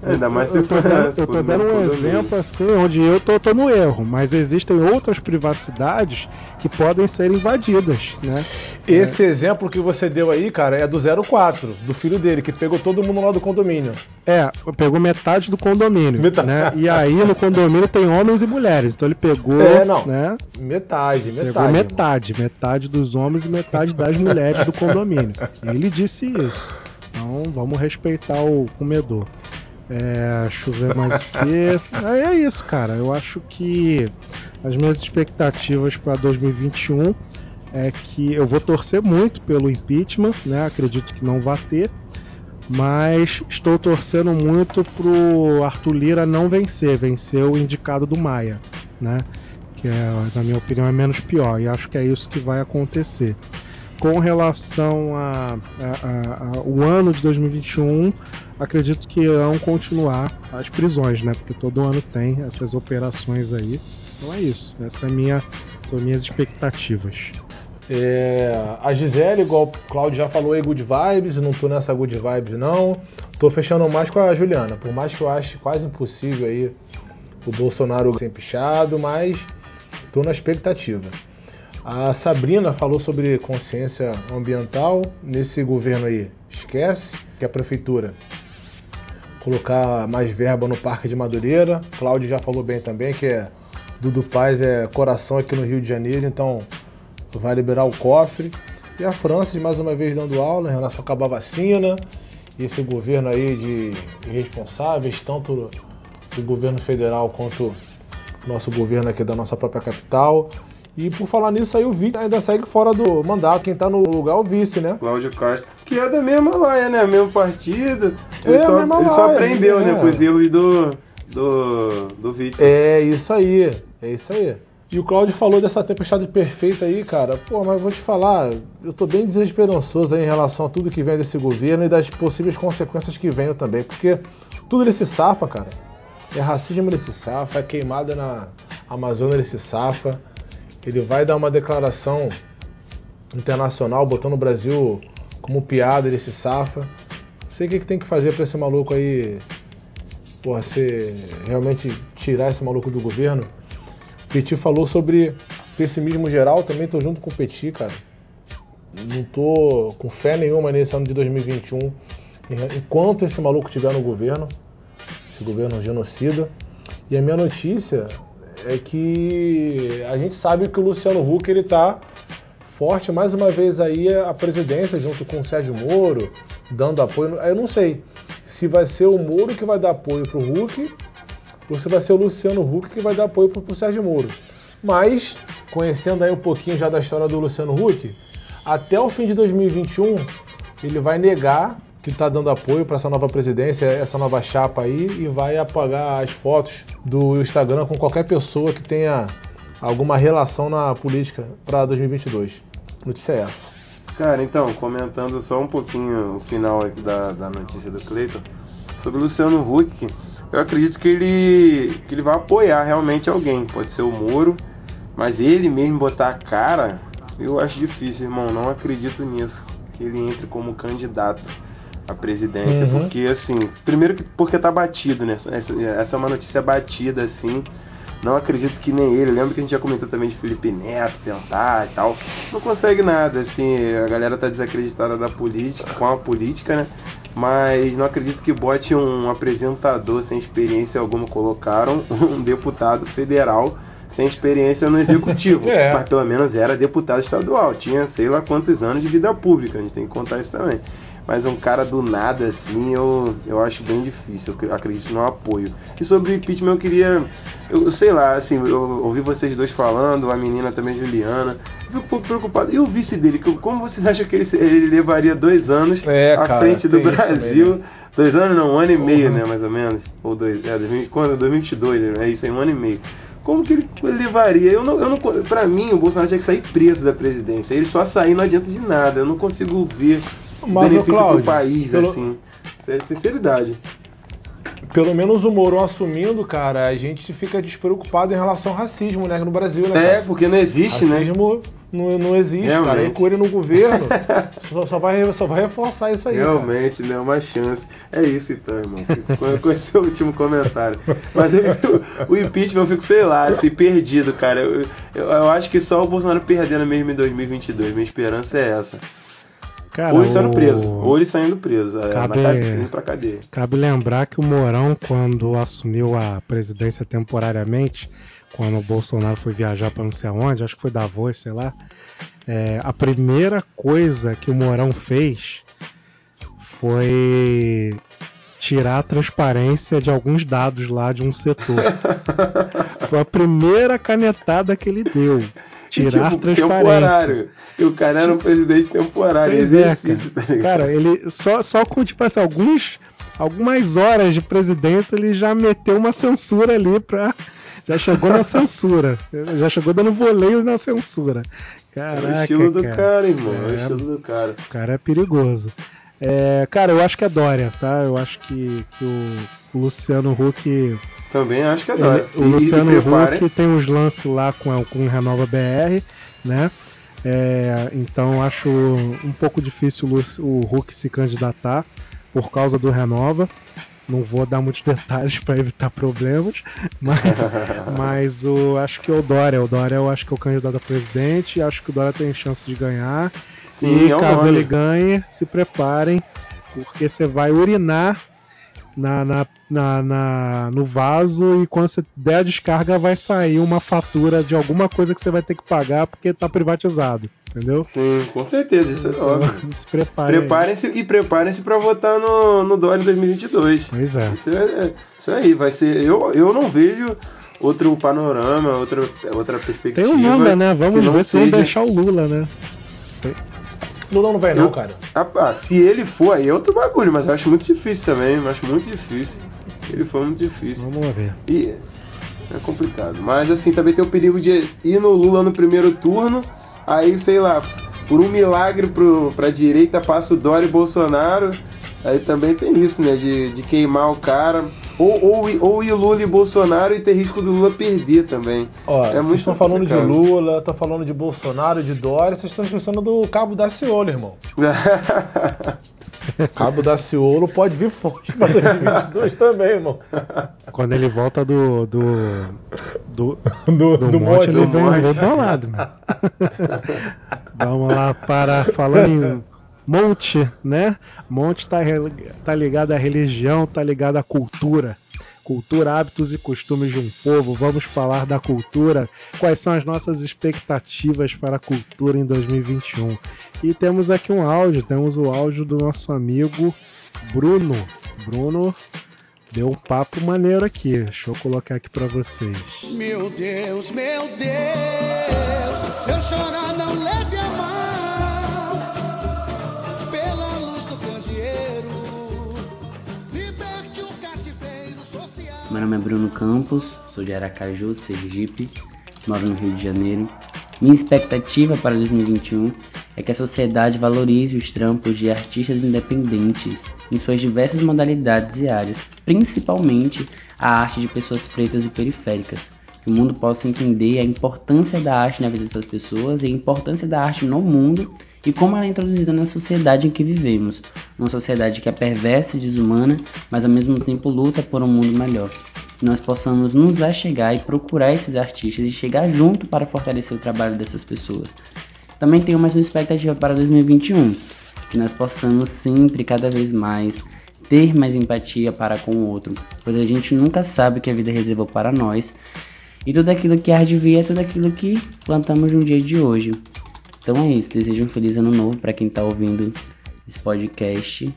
Ainda mais se for. Eu tô dando um exemplo assim, onde eu tô no erro, mas existem outras privacidades que podem ser invadidas, né? Esse exemplo que você deu aí, cara, é do 04, do filho dele, que pegou todo mundo lá do condomínio. Pegou metade do condomínio, né? E aí no condomínio tem homens e mulheres, então ele pegou, né? Metade. Pegou metade dos homens e metade das mulheres do condomínio. E ele disse isso. Então vamos respeitar o comedor. Deixa eu ver mais o que. É isso, cara. Eu acho que as minhas expectativas para 2021 é que eu vou torcer muito pelo impeachment, né? Acredito que não vai ter, mas estou torcendo muito pro Arthur Lira não vencer o indicado do Maia, né? Que na minha opinião é menos pior, e acho que é isso que vai acontecer. Com relação a o ano de 2021, acredito que irão continuar as prisões, né? Porque todo ano tem essas operações aí. Então é isso, são minhas expectativas. A Gisele, igual o Cláudio já falou, é good vibes, não tô nessa good vibes não. Tô fechando mais com a Juliana, por mais que eu ache quase impossível aí o Bolsonaro ser empichado, mas tô na expectativa. A Sabrina falou sobre consciência ambiental, nesse governo aí esquece que a prefeitura colocar mais verba no Parque de Madureira. Cláudio já falou bem também que Dudu Paes é coração aqui no Rio de Janeiro, então vai liberar o cofre. E a Francis mais uma vez dando aula em relação a acabar a vacina, esse governo aí de irresponsáveis, tanto do governo federal quanto nosso governo aqui da nossa própria capital. E por falar nisso aí, o vice ainda segue fora do mandato. Quem tá no lugar é o vice, né? Cláudio Castro, que é da mesma laia, né? Mesmo partido. Ele só aprendeu, né? Com os erros do vice. É isso aí. E o Cláudio falou dessa tempestade perfeita aí, cara. Pô, mas vou te falar, eu tô bem desesperançoso aí em relação a tudo que vem desse governo e das possíveis consequências que venham também. Porque tudo ele se safa, cara. É racismo, ele se safa. É queimada na Amazônia, ele se safa. Ele vai dar uma declaração internacional, botando o Brasil como piada, ele se safa. Não sei o que tem que fazer pra esse maluco aí, porra, ser realmente tirar esse maluco do governo. Petit falou sobre pessimismo geral, também tô junto com o Petit, cara. Não tô com fé nenhuma nesse ano de 2021, enquanto esse maluco estiver no governo, esse governo genocida. E a minha notícia é que a gente sabe que o Luciano Huck, ele tá forte mais uma vez aí a presidência, junto com o Sérgio Moro, dando apoio. Eu não sei se vai ser o Moro que vai dar apoio pro Huck ou se vai ser o Luciano Huck que vai dar apoio pro Sérgio Moro. Mas, conhecendo aí um pouquinho já da história do Luciano Huck, até o fim de 2021 ele vai negar que tá dando apoio para essa nova presidência, essa nova chapa aí, e vai apagar as fotos do Instagram com qualquer pessoa que tenha alguma relação na política para 2022. Notícia é essa. Cara, então, comentando só um pouquinho o final aqui da notícia do Cleiton, sobre o Luciano Huck, eu acredito que ele vai apoiar realmente alguém, pode ser o Moro, mas ele mesmo botar a cara, eu acho difícil, irmão, não acredito nisso, que ele entre como candidato a presidência, uhum. Porque assim, primeiro porque tá batido, né? Essa é uma notícia batida, assim. Não acredito que nem ele. Lembra que a gente já comentou também de Felipe Neto tentar e tal. Não consegue nada, assim. A galera tá desacreditada da política, com a política, né? Mas não acredito que bote um apresentador sem experiência alguma. Colocaram um deputado federal sem experiência no executivo. Mas pelo menos era deputado estadual. Tinha sei lá quantos anos de vida pública. A gente tem que contar isso também. Mas um cara do nada, assim, eu acho bem difícil, eu acredito no apoio. E sobre o impeachment, eu queria, eu sei lá, assim, eu ouvi vocês dois falando, a menina também, Juliana, eu fico um pouco preocupado. E o vice dele, como vocês acham que ele levaria 2 anos à cara, frente do Brasil? Também, né? 2 anos não, 1 ano e meio, né, mais ou menos, ou 2, quando? 2022, é isso aí, 1 ano e meio. Como que ele levaria? Pra mim, o Bolsonaro tinha que sair preso da presidência, ele só sair não adianta de nada, eu não consigo ver... Mas benefício Cláudio, pro país, assim. Sinceridade. Pelo menos o Mourão assumindo, cara, a gente fica despreocupado em relação ao racismo, né? No Brasil, né? Cara? Porque não existe, racismo, né? Não existe, realmente. Cara. E com ele no governo, só vai reforçar isso aí. Realmente, cara. Né? Uma chance. É isso então, irmão. Fico com esse último comentário. Mas o impeachment, eu fico, sei lá, assim, perdido, cara. Eu acho que só o Bolsonaro perdendo mesmo em 2022. Minha esperança é essa. Cara, ou ele saindo preso, indo pra cadeia. Cabe lembrar que o Mourão, quando assumiu a presidência temporariamente, quando o Bolsonaro foi viajar pra não sei aonde, acho que foi Davos, sei lá, a primeira coisa que o Mourão fez foi tirar a transparência de alguns dados lá de um setor. Foi a primeira canetada que ele deu. Tirar transparência. Temporário. E o cara era um presidente temporário. Exercício, cara. Tá ligado? Cara, ele só com tipo assim, algumas horas de presidência ele já meteu uma censura ali pra. Já chegou na censura. Já chegou dando voleio na censura. Caraca, é o estilo do cara, irmão. O estilo do cara. O cara é perigoso. Cara, eu acho que é Dória, tá? Eu acho que o Luciano Huck... Também acho que é Dória. O Luciano Huck tem uns lances lá com o Renova BR, né? Então acho um pouco difícil o Huck se candidatar por causa do Renova. Não vou dar muitos detalhes para evitar problemas, mas acho que é o Dória. O Dória eu acho que é o candidato a presidente, acho que o Dória tem chance de ganhar. Sim, e caso ele ganhe, se preparem, porque você vai urinar no vaso, e quando você der a descarga vai sair uma fatura de alguma coisa que você vai ter que pagar porque tá privatizado. Entendeu? Sim, com certeza, isso é óbvio. Se preparem. Preparem-se para votar no Dória 2022. Pois é. Isso aí, vai ser. Eu não vejo outro panorama, outra perspectiva. Tem o Lula, né? Vamos ver se vão deixar o Lula, né? Lula não vai, não, cara. Se ele for, aí é outro bagulho, mas eu acho muito difícil também. Ele foi muito difícil. Vamos ver. E é complicado. Mas assim, também tem o perigo de ir no Lula no primeiro turno. Aí, sei lá, por um milagre pra direita passa o Dória e Bolsonaro. Aí também tem isso, né? De queimar o cara. Ou ir Lula e Bolsonaro e ter risco do Lula perder também. Ó, vocês estão falando de Lula, estão falando de Bolsonaro, de Dória, vocês estão pensando do Cabo Daciolo, irmão. Cabo Daciolo pode vir forte para 2022 também, irmão. Quando ele volta do monte, ele vem do outro lado, mano. Vamos lá para falando em... Monte, né? Monte tá ligado à religião, tá ligado à cultura. Cultura, hábitos e costumes de um povo. Vamos falar da cultura. Quais são as nossas expectativas para a cultura em 2021? E temos aqui um áudio. Temos o áudio do nosso amigo Bruno. Bruno deu um papo maneiro aqui. Deixa eu colocar aqui para vocês. Meu Deus, se eu chorar não leve a mão. Meu nome é Bruno Campos, sou de Aracaju, Sergipe, moro no Rio de Janeiro. Minha expectativa para 2021 é que a sociedade valorize os trampos de artistas independentes em suas diversas modalidades e áreas, principalmente a arte de pessoas pretas e periféricas. Que o mundo possa entender a importância da arte na vida dessas pessoas e a importância da arte no mundo e como ela é introduzida na sociedade em que vivemos. Uma sociedade que é perversa e desumana, mas ao mesmo tempo luta por um mundo melhor. Que nós possamos nos achegar e procurar esses artistas e chegar junto para fortalecer o trabalho dessas pessoas. Também tenho mais uma expectativa para 2021, que nós possamos sempre, cada vez mais, ter mais empatia para com o outro, pois a gente nunca sabe o que a vida reservou para nós, e tudo aquilo que há de vir é tudo aquilo que plantamos no dia de hoje. Então é isso, desejo um feliz ano novo para quem está ouvindo esse podcast.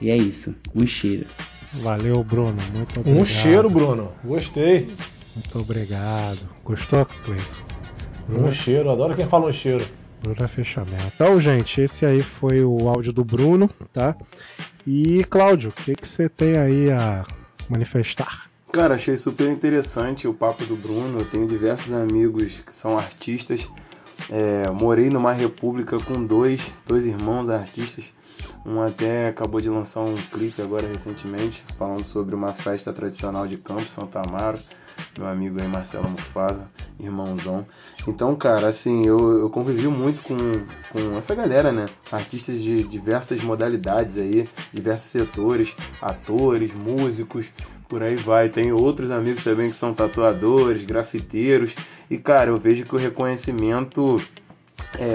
E é isso, um cheiro. Valeu, Bruno, muito obrigado. Um cheiro, Bruno, gostei. Muito obrigado. Gostou, Cleiton? Um cheiro, adoro quem fala um cheiro. Bruno é fechamento. Então, gente, esse aí foi o áudio do Bruno, tá? E, Cláudio, o que você tem aí a manifestar? Cara, achei super interessante o papo do Bruno. Eu tenho diversos amigos que são artistas. Morei numa república com dois irmãos artistas. Um até acabou de lançar um clipe agora recentemente, falando sobre uma festa tradicional de Campos, Santo Amaro. Meu amigo aí, Marcelo Mufasa, irmãozão. Então, cara, assim, eu convivi muito com essa galera, né? Artistas de diversas modalidades aí, diversos setores, atores, músicos, por aí vai. Tem outros amigos também que são tatuadores, grafiteiros. E, cara, eu vejo que o reconhecimento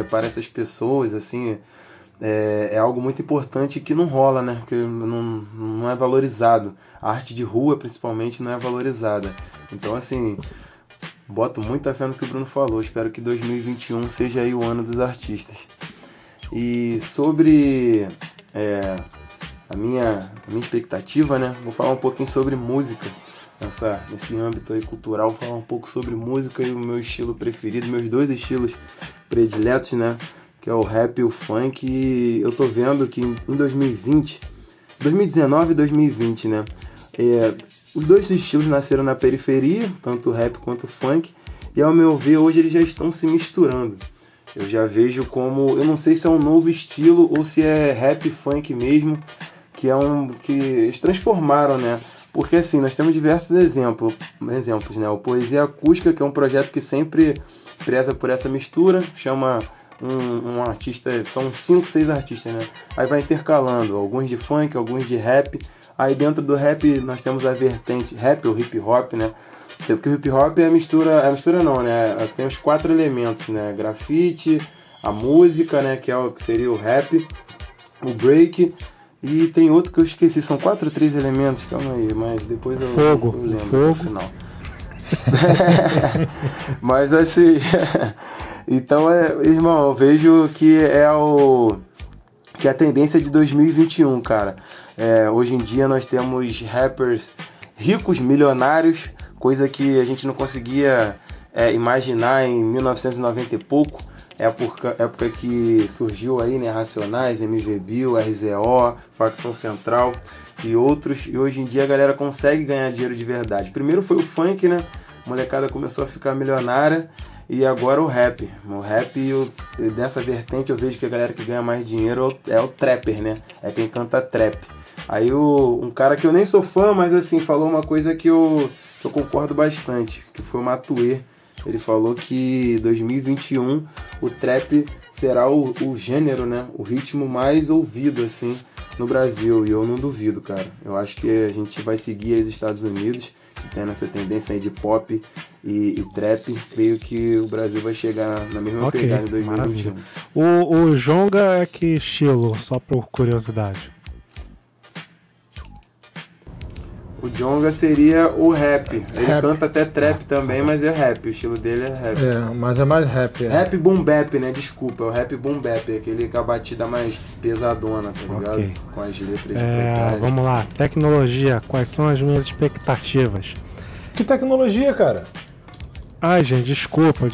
para essas pessoas, assim, é algo muito importante que não rola, né? Que não é valorizado. A arte de rua, principalmente, não é valorizada. Então, assim, boto muita fé no que o Bruno falou. Espero que 2021 seja aí o ano dos artistas. E sobre a minha expectativa, né? Vou falar um pouquinho sobre música. Nesse âmbito aí cultural, falar um pouco sobre música e o meu estilo preferido, meus dois estilos prediletos, né, que é o rap e o funk. E eu tô vendo que em 2019 e 2020, né, os dois estilos nasceram na periferia, tanto o rap quanto o funk, e ao meu ver hoje eles já estão se misturando. Eu já vejo como, eu não sei se é um novo estilo ou se é rap funk mesmo, que é um que eles transformaram, né? Porque assim, nós temos diversos exemplos, né? O Poesia Acústica, que é um projeto que sempre preza por essa mistura, chama um artista, são 5, 6 artistas, né? Aí vai intercalando, alguns de funk, alguns de rap. Aí dentro do rap nós temos a vertente rap ou hip hop, né? Porque o hip hop é a mistura não, né? Tem os 4 elementos, né? Grafite, a música, né? Que é o que seria o rap, o break. E tem outro que eu esqueci, são 4 ou 3 elementos, calma aí, mas depois eu lembro fogo. No final. Mas assim, então, irmão, eu vejo que é a tendência de 2021, cara. Hoje em dia nós temos rappers ricos, milionários, coisa que a gente não conseguia imaginar em 1990 e pouco. Época que surgiu aí, né, Racionais, MV Bill, RZO, Facção Central e outros. E hoje em dia a galera consegue ganhar dinheiro de verdade. Primeiro foi o funk, né? A molecada começou a ficar milionária. E agora o rap. O rap, dessa vertente, eu vejo que a galera que ganha mais dinheiro é o trapper, né? É quem canta trap. Aí um cara que eu nem sou fã, mas assim, falou uma coisa que eu concordo bastante, que foi o Matuê. Ele falou que em 2021 o trap será o gênero, né? O ritmo mais ouvido, assim, no Brasil. E eu não duvido, cara. Eu acho que a gente vai seguir os Estados Unidos, que tem essa tendência aí de pop e trap. Creio que o Brasil vai chegar na mesma pegada em 2021. Maravilha. O Jonga é que estilo? Só por curiosidade. O Jonga seria o rap. Ele canta até trap também, mas é rap. O estilo dele é rap. É, mas é mais rap. É. Rap boom bap, né? Desculpa, é o rap boom bap. É aquele com a batida mais pesadona, tá ligado? Okay. Com as letras. Vamos lá. Tecnologia. Quais são as minhas expectativas? Que tecnologia, cara? Ai, gente, desculpa,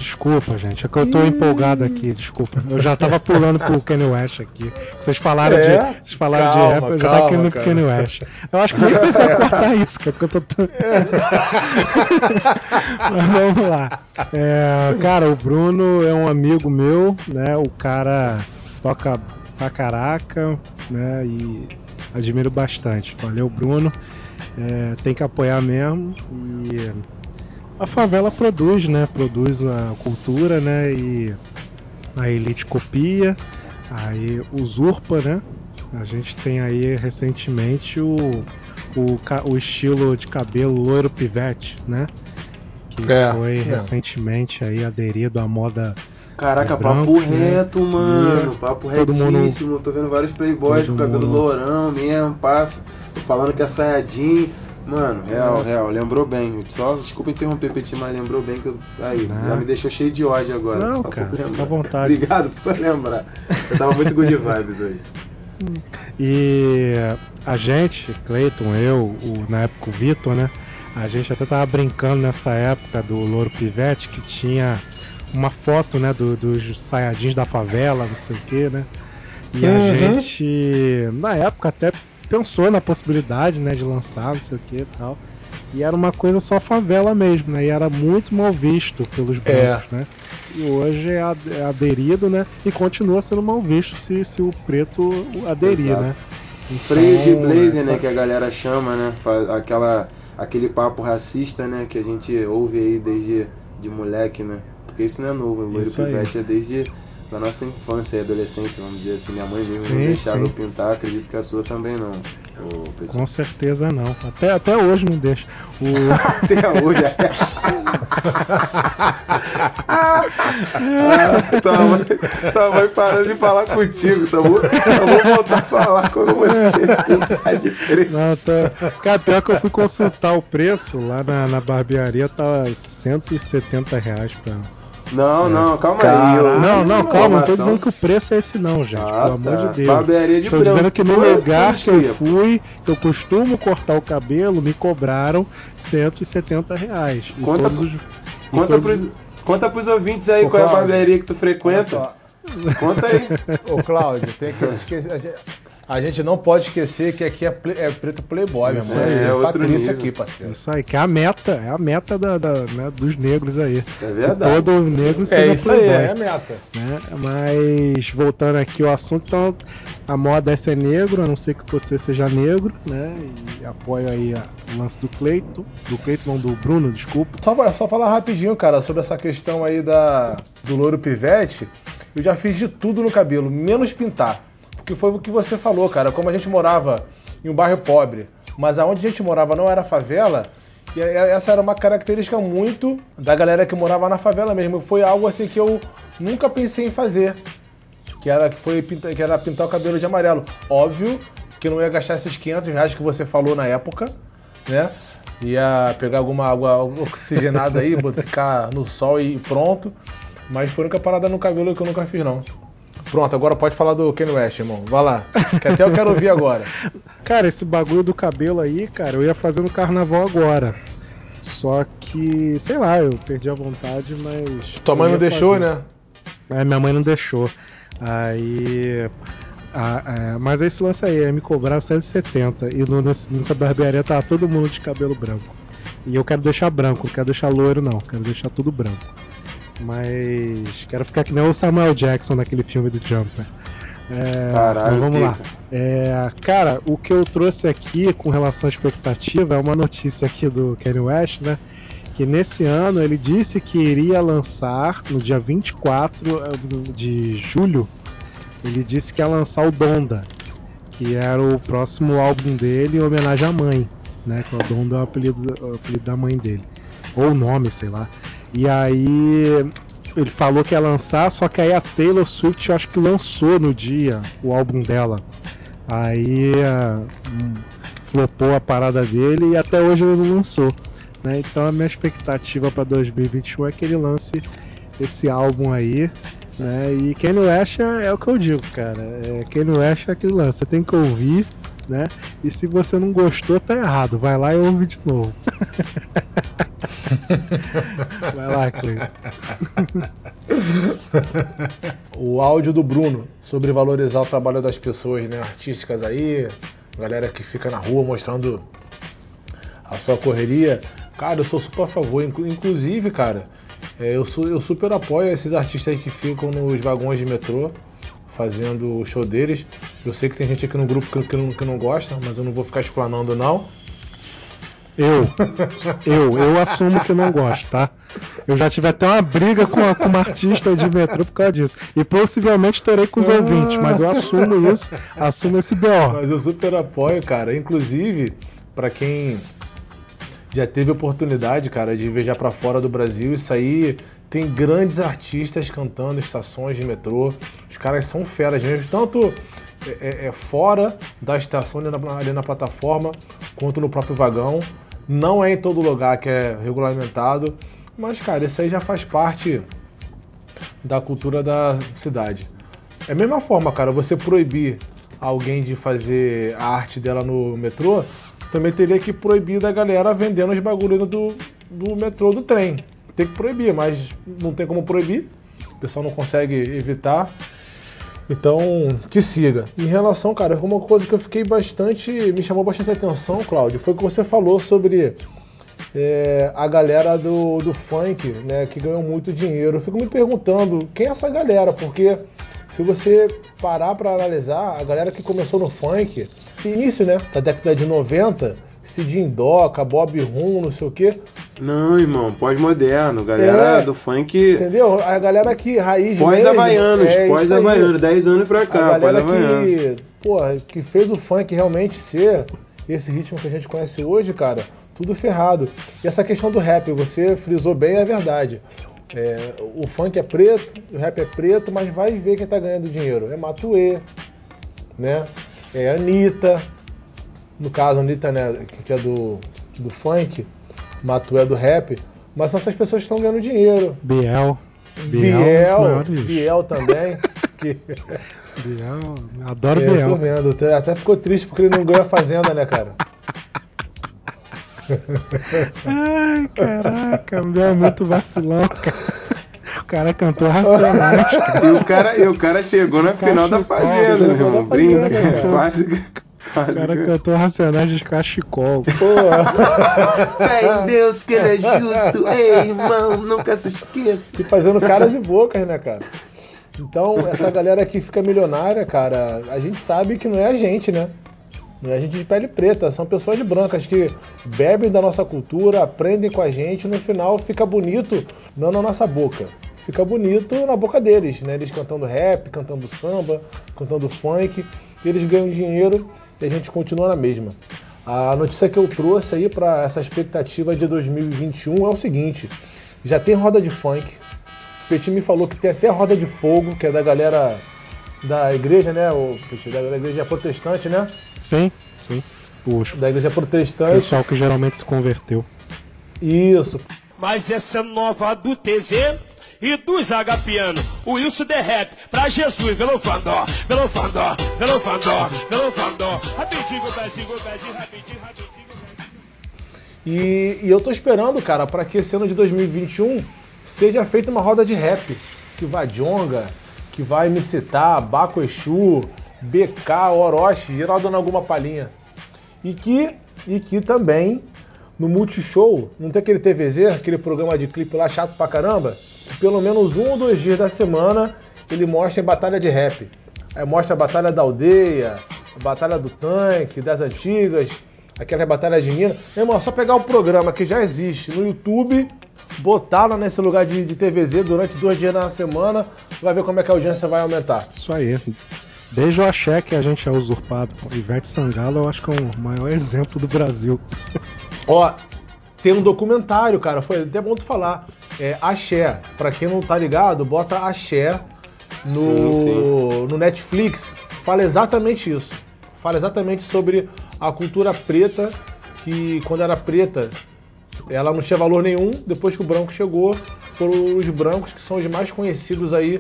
gente. É que eu tô empolgado aqui, desculpa. Eu já tava pulando pro Kanye West aqui. Vocês falaram de rap, eu já tava querendo pro Kanye West. Eu acho que eu nem pensei em cortar isso, cara, porque eu tô... Mas vamos lá. Cara, o Bruno é um amigo meu, né? O cara toca pra caraca, né? E admiro bastante. Valeu, Bruno. Tem que apoiar mesmo e... A favela produz, né? Produz a cultura, né? E a elite copia, aí usurpa, né? A gente tem aí recentemente o estilo de cabelo loiro pivete, né? Que foi recentemente aí aderido à moda. Caraca, branco, papo reto, mano. Papo retíssimo. Mundo... Tô vendo vários playboys com cabelo lourão mesmo, pá. Tô falando que é saiadinho. Mano, real, lembrou bem. Só, desculpa interromper, Petit, mas lembrou bem que eu... Aí, não. Já me deixou cheio de ódio agora. Não, cara, fica à vontade. Obrigado por lembrar. Eu tava muito good vibes hoje. E a gente, Cleiton, eu, na época o Vitor, né? A gente até tava brincando nessa época do Louro Pivete, que tinha uma foto, né, dos saiadins da favela, não sei o que, né? E a gente, na época, até pensou na possibilidade, né, de lançar, não sei o que e tal. E era uma coisa só favela mesmo, né? E era muito mal visto pelos brancos, né? E hoje é aderido, né? E continua sendo mal visto se o preto aderir, exato, né? Então, freio de blazer, né? Que a galera chama, né? Aquele papo racista, né? Que a gente ouve aí desde de moleque, né? Porque isso não é novo. O Louro Pivete é desde... da nossa infância e adolescência, vamos dizer assim. Minha mãe mesmo não deixava eu pintar, acredito que a sua também não. Com certeza não, até hoje não deixa. Até hoje, tua mãe parando de falar contigo, só vou voltar a falar quando você pintar de preto. Não, cara, pior que eu fui consultar o preço lá na barbearia, tava R$170 pra... Não, calma aí. Não, calma, não tô dizendo que o preço é esse não, gente. Pelo amor de Deus. Barbearia de branco. Tô dizendo que no lugar que eu fui, que eu costumo cortar o cabelo, me cobraram R$170. Conta pros ouvintes aí qual é a barbearia que tu frequenta. Conta aí. Ô, Cláudio, tem que esquecer. A gente não pode esquecer que aqui é preto playboy, meu irmão. É Patrícia aqui, parceiro. Isso aí, que é a meta né, dos negros aí. Isso é verdade. Que todo negro seja isso playboy. Aí, é a meta. Né? Mas, voltando aqui ao assunto, então, a moda é ser negro, a não ser que você seja negro, né? E apoio aí o lance do Cleiton. Do Cleiton, não, do Bruno, desculpa. Só falar rapidinho, cara, sobre essa questão aí do louro pivete. Eu já fiz de tudo no cabelo, menos pintar. Que foi o que você falou, cara, como a gente morava em um bairro pobre, mas aonde a gente morava não era favela, e essa era uma característica muito da galera que morava na favela mesmo, foi algo assim que eu nunca pensei em fazer, que era pintar o cabelo de amarelo. Óbvio que não ia gastar esses R$500 que você falou na época, né, ia pegar alguma água oxigenada aí, ficar no sol e pronto, mas foi a única parada no cabelo que eu nunca fiz não. Pronto, agora pode falar do Kanye West, irmão. Vai lá, que até eu quero ouvir agora. Cara, esse bagulho do cabelo aí, cara, eu ia fazer no carnaval agora. Só que, sei lá, eu perdi a vontade, mas... Tua mãe não deixou, né? É, minha mãe não deixou. Aí... mas esse lance aí, me cobraram 170. E nessa barbearia tava todo mundo de cabelo branco. E eu quero deixar branco, não quero deixar loiro não, quero deixar tudo branco. Mas quero ficar que nem o Samuel Jackson naquele filme do Jumper. Caralho, vamos lá. Cara, o que eu trouxe aqui com relação à expectativa é uma notícia aqui do Kanye West, né? Que nesse ano ele disse que iria lançar, no dia 24 de julho, ele disse que ia lançar o Donda, que era o próximo álbum dele em homenagem à mãe, né? Que o Donda é o apelido da mãe dele, ou o nome, sei lá. E aí ele falou que ia lançar, só que aí a Taylor Swift acho que lançou no dia o álbum dela. Aí flopou a parada dele e até hoje ele não lançou, né? Então a minha expectativa para 2021 é que ele lance esse álbum aí, né? E Kanye West é o que eu digo, cara. Kanye West é aquele lance, você tem que ouvir, né? E se você não gostou, tá errado. Vai lá e ouve de novo. Vai lá, Cleiton. O áudio do Bruno sobre valorizar o trabalho das pessoas, né? Artísticas aí, galera que fica na rua mostrando a sua correria. Cara, eu sou super a favor. Inclusive, cara, eu super apoio esses artistas aí que ficam nos vagões de metrô fazendo o show deles. Eu sei que tem gente aqui no grupo que não gosta, mas eu não vou ficar explanando não. Eu assumo que não gosto, tá? Eu já tive até uma briga com uma artista de metrô por causa disso. E possivelmente terei com os ouvintes, mas eu assumo isso, assumo esse BO. Mas eu super apoio, cara. Inclusive, pra quem já teve oportunidade, cara, de viajar pra fora do Brasil, isso aí tem grandes artistas cantando estações de metrô. Os caras são feras mesmo, tanto... fora da estação, ali na plataforma, quanto no próprio vagão. Não é em todo lugar que é regulamentado, mas, cara, isso aí já faz parte da cultura da cidade. É a mesma forma, cara, você proibir alguém de fazer a arte dela no metrô, também teria que proibir da galera vendendo os bagulhos do metrô, do trem. Tem que proibir, mas não tem como proibir, o pessoal não consegue evitar. Então, que siga. Em relação, cara, uma coisa que eu fiquei bastante... Me chamou bastante atenção, Cláudio, foi o que você falou sobre a galera do funk, né, que ganhou muito dinheiro. Eu fico me perguntando, quem é essa galera? Porque se você parar pra analisar, a galera que começou no funk, esse início, né, da década de 90, Cidinho Doca, Bob Rum, não sei o quê... Não, irmão, pós-moderno, galera do funk... Entendeu? A galera que raiz... Pós-Havaianos, 10 anos pra cá, pós-Havaianos. Que fez o funk realmente ser esse ritmo que a gente conhece hoje, cara, tudo ferrado. E essa questão do rap, você frisou bem, é verdade. O funk é preto, o rap é preto, mas vai ver quem tá ganhando dinheiro. É Matuê, né? É Anitta, no caso, Anitta, né, que é do funk... Matuê do rap, mas são essas pessoas que estão ganhando dinheiro. Biel também. Biel, adoro Biel. Tô vendo, até ficou triste porque ele não ganhou a Fazenda, né, cara? Ai, caraca, meu, é muito vacilão, cara. O cara cantou Racionais, cara. E o cara chegou na final da Fazenda, meu irmão. Brinca, quase. O cara cantou Racionais de Cachecol. Fé em Deus que ele é justo. Ei, irmão, nunca se esqueça. E fazendo caras e bocas, né, cara? Então, essa galera que fica milionária, cara, a gente sabe que não é a gente, né? Não é a gente de pele preta, são pessoas brancas que bebem da nossa cultura, aprendem com a gente, no final fica bonito, não na nossa boca. Fica bonito na boca deles, né? Eles cantando rap, cantando samba, cantando funk, eles ganham dinheiro e a gente continua na mesma. A notícia que eu trouxe aí para essa expectativa de 2021 é o seguinte, já tem roda de funk, o Petit me falou que tem até roda de fogo, que é da galera da igreja, né? Da igreja protestante, né? Sim. Puxa. Da igreja protestante. O pessoal que geralmente se converteu. Isso. Mas essa nova do TZ e dos agapianos, o Wilson derrete pra Jesus, velofandó, velofandó, velofandó, velofandó. Rapidinho. E eu tô esperando, cara, pra que esse ano de 2021 seja feita uma roda de rap, que vá djonga, que vai me citar Baco Exu, BK, Orochi, geral dando alguma palhinha. E que também, no Multishow, não tem aquele TVZ, aquele programa de clipe lá chato pra caramba? Pelo menos um ou dois dias da semana ele mostra em batalha de rap. Aí mostra a batalha da aldeia, a batalha do tanque, das antigas, aquela batalha de mina. Meu irmão, é só pegar o programa que já existe no YouTube, botar lá nesse lugar de TVZ durante 2 dias na semana, vai ver como é que a audiência vai aumentar. Isso aí. Desde o axé que a gente é usurpado. Ivete Sangalo eu acho que é o maior exemplo do Brasil. Ó, tem um documentário, cara, foi até bom tu falar. É Axé. Pra quem não tá ligado, bota Axé no Netflix. Fala exatamente isso. Fala exatamente sobre a cultura preta, que quando era preta ela não tinha valor nenhum, depois que o branco chegou, foram os brancos que são os mais conhecidos aí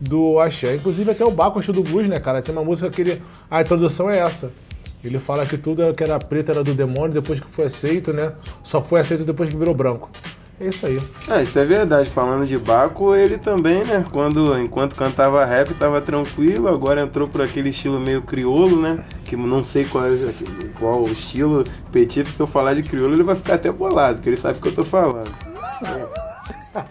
do axé. Inclusive até o Baco Exu do Blues, né, cara? Tem uma música que ele... A introdução é essa. Ele fala que tudo que era preto era do demônio, depois que foi aceito, né? Só foi aceito depois que virou branco. É isso aí. Ah, isso é verdade. Falando de Baco, ele também, né? Enquanto cantava rap, tava tranquilo. Agora entrou por aquele estilo meio crioulo, né? Que não sei qual o estilo. Petit, se eu falar de crioulo, ele vai ficar até bolado, porque ele sabe o que eu tô falando.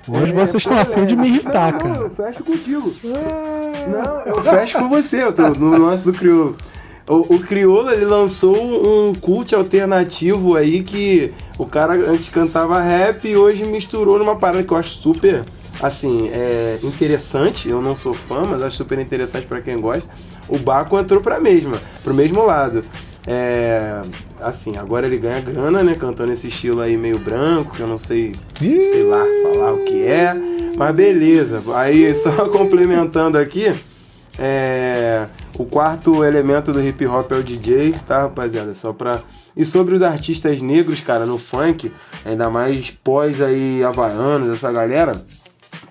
Hoje vocês estão a fim de me irritar, não, cara. Não, eu fecho contigo. Não, eu fecho com você. Eu tô no lance do crioulo. O crioulo, ele lançou um culto alternativo aí que o cara antes cantava rap e hoje misturou numa parada que eu acho super, assim, interessante. Eu não sou fã, mas acho super interessante pra quem gosta. O Baco entrou pro mesmo lado. Assim, agora ele ganha grana, né, cantando esse estilo aí meio branco, que eu não sei lá falar o que é. Mas beleza, aí só complementando aqui... o quarto elemento do hip hop é o DJ, tá, rapaziada? Só pra... E sobre os artistas negros, cara, no funk, ainda mais pós aí Havaianos, essa galera,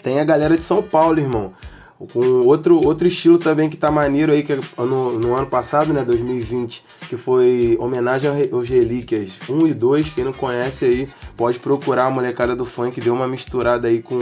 tem a galera de São Paulo, irmão. Com outro estilo também que tá maneiro aí, que é no ano passado, né, 2020, que foi homenagem aos Relíquias 1 e 2. Quem não conhece aí, pode procurar a molecada do funk, deu uma misturada aí com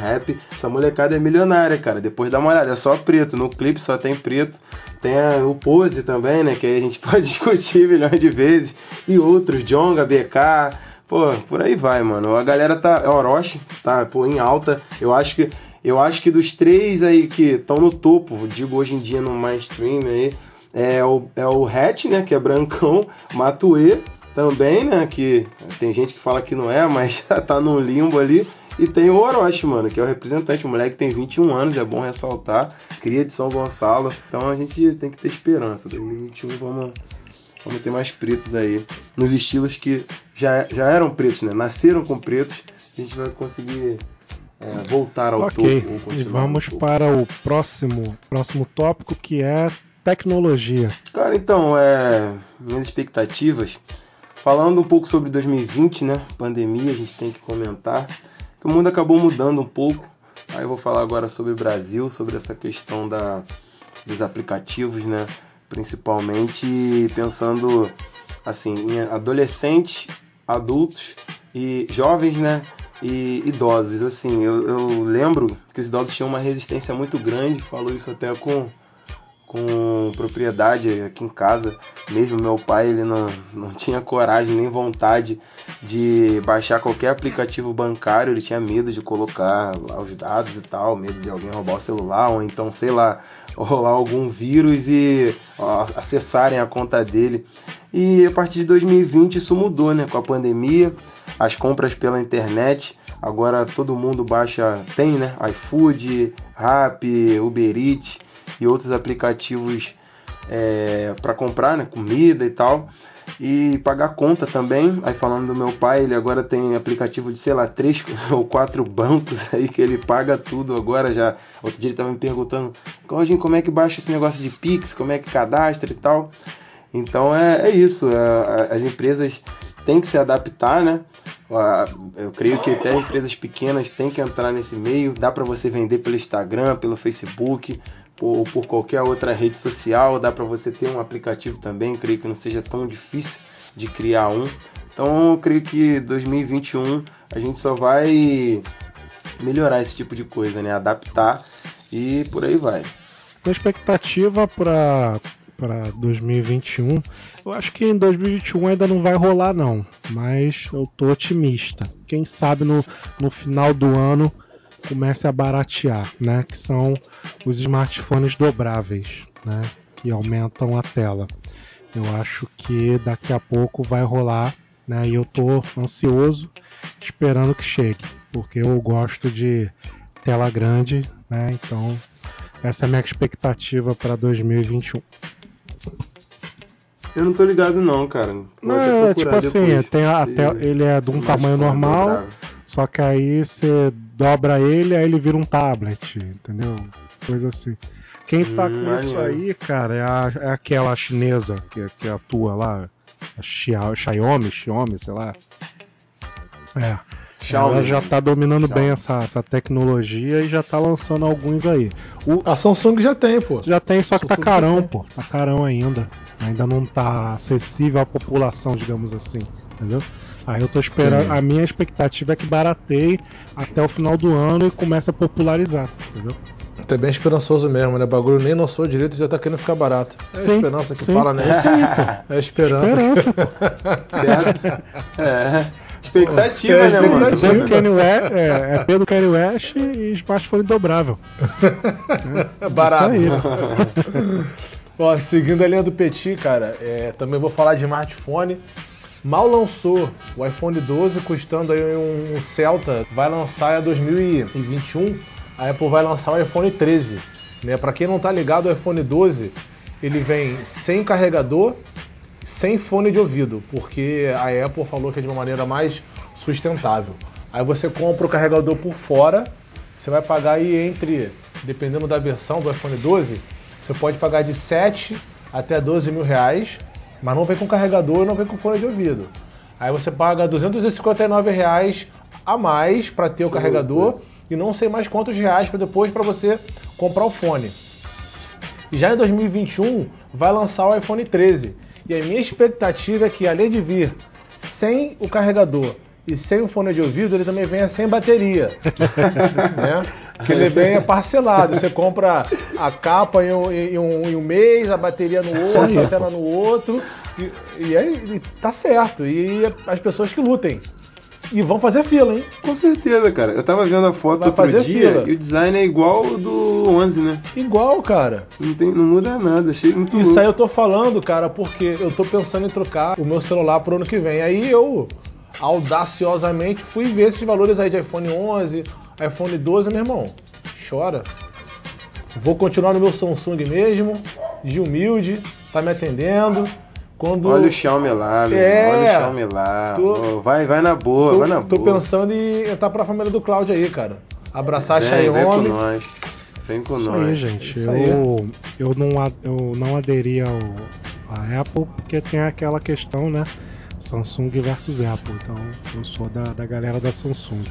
rap. Essa molecada é milionária, cara. Depois dá uma olhada, é só preto. No clipe só tem preto. Tem o Pose também, né? Que aí a gente pode discutir milhões de vezes. E outros, djonga, BK. Pô, por aí vai, mano. A galera tá... Orochi, tá, pô, em alta. Eu acho que dos três aí que estão no topo, digo hoje em dia no mainstream aí, é o Hatch, né? Que é brancão. Matuê também, né? Que tem gente que fala que não é, mas tá num limbo ali. E tem o Orochi, mano, que é o representante. O moleque tem 21 anos, é bom ressaltar. Cria de São Gonçalo. Então a gente tem que ter esperança. 2021 vamos ter mais pretos aí. Nos estilos que já eram pretos, né? Nasceram com pretos. A gente vai conseguir voltar ao topo. E vamos para o próximo tópico, que é tecnologia. Cara, então, minhas expectativas. Falando um pouco sobre 2020, né? Pandemia, a gente tem que comentar. O mundo acabou mudando um pouco. Aí eu vou falar agora sobre o Brasil, sobre essa questão dos aplicativos, né? Principalmente pensando assim, em adolescentes, adultos e jovens, né? e idosos. Assim, eu lembro que os idosos tinham uma resistência muito grande, falo isso até com propriedade aqui em casa. Mesmo meu pai, ele não tinha coragem nem vontade de baixar qualquer aplicativo bancário, ele tinha medo de colocar lá os dados e tal, medo de alguém roubar o celular, ou então, sei lá, rolar algum vírus e acessarem a conta dele. E a partir de 2020 isso mudou, né? Com a pandemia, as compras pela internet, agora todo mundo baixa, tem, né? iFood, Rappi, Uber Eats e outros aplicativos para comprar, né? Comida e tal. E pagar conta também. Aí, falando do meu pai, ele agora tem aplicativo de, sei lá, 3 ou 4 bancos aí que ele paga tudo agora já. Outro dia ele estava me perguntando: Claudinho, como é que baixa esse negócio de Pix? Como é que cadastra e tal? Então é isso. As empresas têm que se adaptar, né? Eu creio que até empresas pequenas têm que entrar nesse meio. Dá para você vender pelo Instagram, pelo Facebook, ou por qualquer outra rede social. Dá para você ter um aplicativo também, creio que não seja tão difícil de criar um. Então eu creio que 2021 a gente só vai melhorar esse tipo de coisa, né? Adaptar e por aí vai. A expectativa para 2021, eu acho que em 2021 ainda não vai rolar não, mas eu tô otimista. Quem sabe no final do ano comece a baratear, né? Que são os smartphones dobráveis, né? Que aumentam a tela. Eu acho que daqui a pouco vai rolar, né? E eu tô ansioso, esperando que chegue, porque eu gosto de tela grande, né? Então essa é a minha expectativa para 2021. Eu não tô ligado não, cara. Vou até procurar depois. Assim, tem ele é de um tamanho normal. Dobrável. Só que aí você dobra ele, aí ele vira um tablet, entendeu? Coisa assim. Quem tá com isso aí, cara, é aquela chinesa que atua lá, a Xiaomi, sei lá. É. Xiaomi. Ela já tá dominando bem essa tecnologia e já tá lançando alguns aí. A Samsung já tem, pô. Já tem, só que tá carão, pô. Tá carão ainda. Ainda não tá acessível à população, digamos assim, entendeu? Aí eu tô esperando, a minha expectativa é que barateie até o final do ano e comece a popularizar, entendeu? Tá bem esperançoso mesmo, né? O bagulho nem lançou direito e já tá querendo ficar barato. É sim, a esperança que sim, fala, né? É a esperança. Que... Certo? É. Expectativa, né, mano? Pedro Kanye West e smartphone dobrável. É barato. Isso aí. Ó, seguindo a linha do Petit, cara, também vou falar de smartphone. Mal lançou o iPhone 12, custando aí um Celta, vai lançar em 2021, a Apple vai lançar o iPhone 13. Né? Para quem não tá ligado, o iPhone 12, ele vem sem carregador, sem fone de ouvido, porque a Apple falou que é de uma maneira mais sustentável. Aí você compra o carregador por fora, você vai pagar aí dependendo da versão do iPhone 12, você pode pagar de 7 até 12 mil reais, mas não vem com carregador, não vem com fone de ouvido. Aí você paga R$ 259 a mais para ter o carregador e não sei mais quantos reais para depois para você comprar o fone. E já em 2021 vai lançar o iPhone 13. E a minha expectativa é que, além de vir sem o carregador e sem o fone de ouvido, ele também venha sem bateria. Né? Porque ele vem parcelado, você compra a capa em um mês, a bateria no outro, a tela no outro, e tá certo, e as pessoas que lutem. E vão fazer fila, hein? Com certeza, cara. Eu tava vendo a foto outro dia fila. E o design é igual ao do 11, né? Igual, cara. Não muda nada, achei muito louco. Isso aí eu tô falando, cara, porque eu tô pensando em trocar o meu celular pro ano que vem. Aí eu, audaciosamente, fui ver esses valores aí de iPhone 11... iPhone 12, meu irmão, chora. Vou continuar no meu Samsung mesmo, de humilde, tá me atendendo. Olha o Xiaomi lá, meu irmão, olha o Xiaomi lá. Vai na boa, vai na boa. Tô pensando em entrar pra família do Cláudio aí, cara. Abraçar a Xiaomi. Vem com nós, vem com isso nós. Aí, gente, isso aí. Eu não aderi à Apple, porque tem aquela questão, né? Samsung versus Apple, então eu sou da galera da Samsung.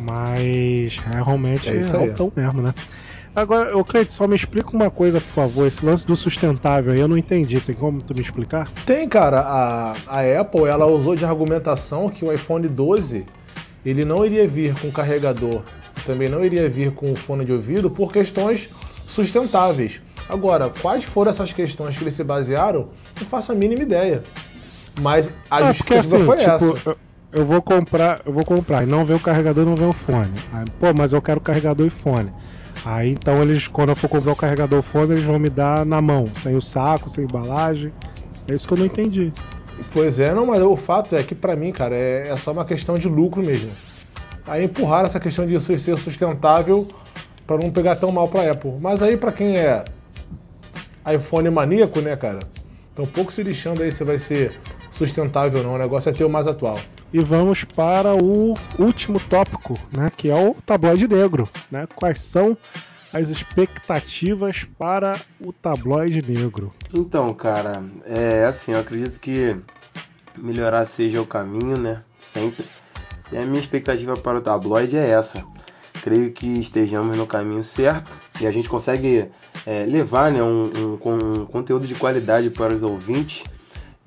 Mas realmente é tão mesmo, né? Agora, Cleiton, só me explica uma coisa, por favor. Esse lance do sustentável aí eu não entendi. Tem como tu me explicar? Tem, cara. A Apple, ela usou de argumentação que o iPhone 12 ele não iria vir com carregador, também não iria vir com fone de ouvido por questões sustentáveis. Agora, quais foram essas questões que eles se basearam? Não faço a mínima ideia. Mas a justificativa porque, assim, foi tipo, essa. Eu vou comprar e não vem o carregador, não vem o fone. Aí, pô, mas eu quero carregador e fone. Aí então eles, quando eu for comprar o carregador e o fone, eles vão me dar na mão, sem o saco, sem embalagem. É isso que eu não entendi. Pois é, não, mas o fato é que pra mim, cara, é só uma questão de lucro mesmo. Aí empurraram essa questão de ser sustentável pra não pegar tão mal pra Apple. Mas aí pra quem é iPhone maníaco, né, cara? Então pouco se lixando aí se vai ser sustentável ou não, o negócio é ter o mais atual. E vamos para o último tópico, né, que é o Tabloide Negro, né? Quais são as expectativas para o Tabloide Negro? Então, cara, assim, eu acredito que melhorar seja o caminho, né, sempre. E a minha expectativa para o Tabloide é essa. Creio que estejamos no caminho certo e a gente consegue levar, né, um conteúdo de qualidade para os ouvintes.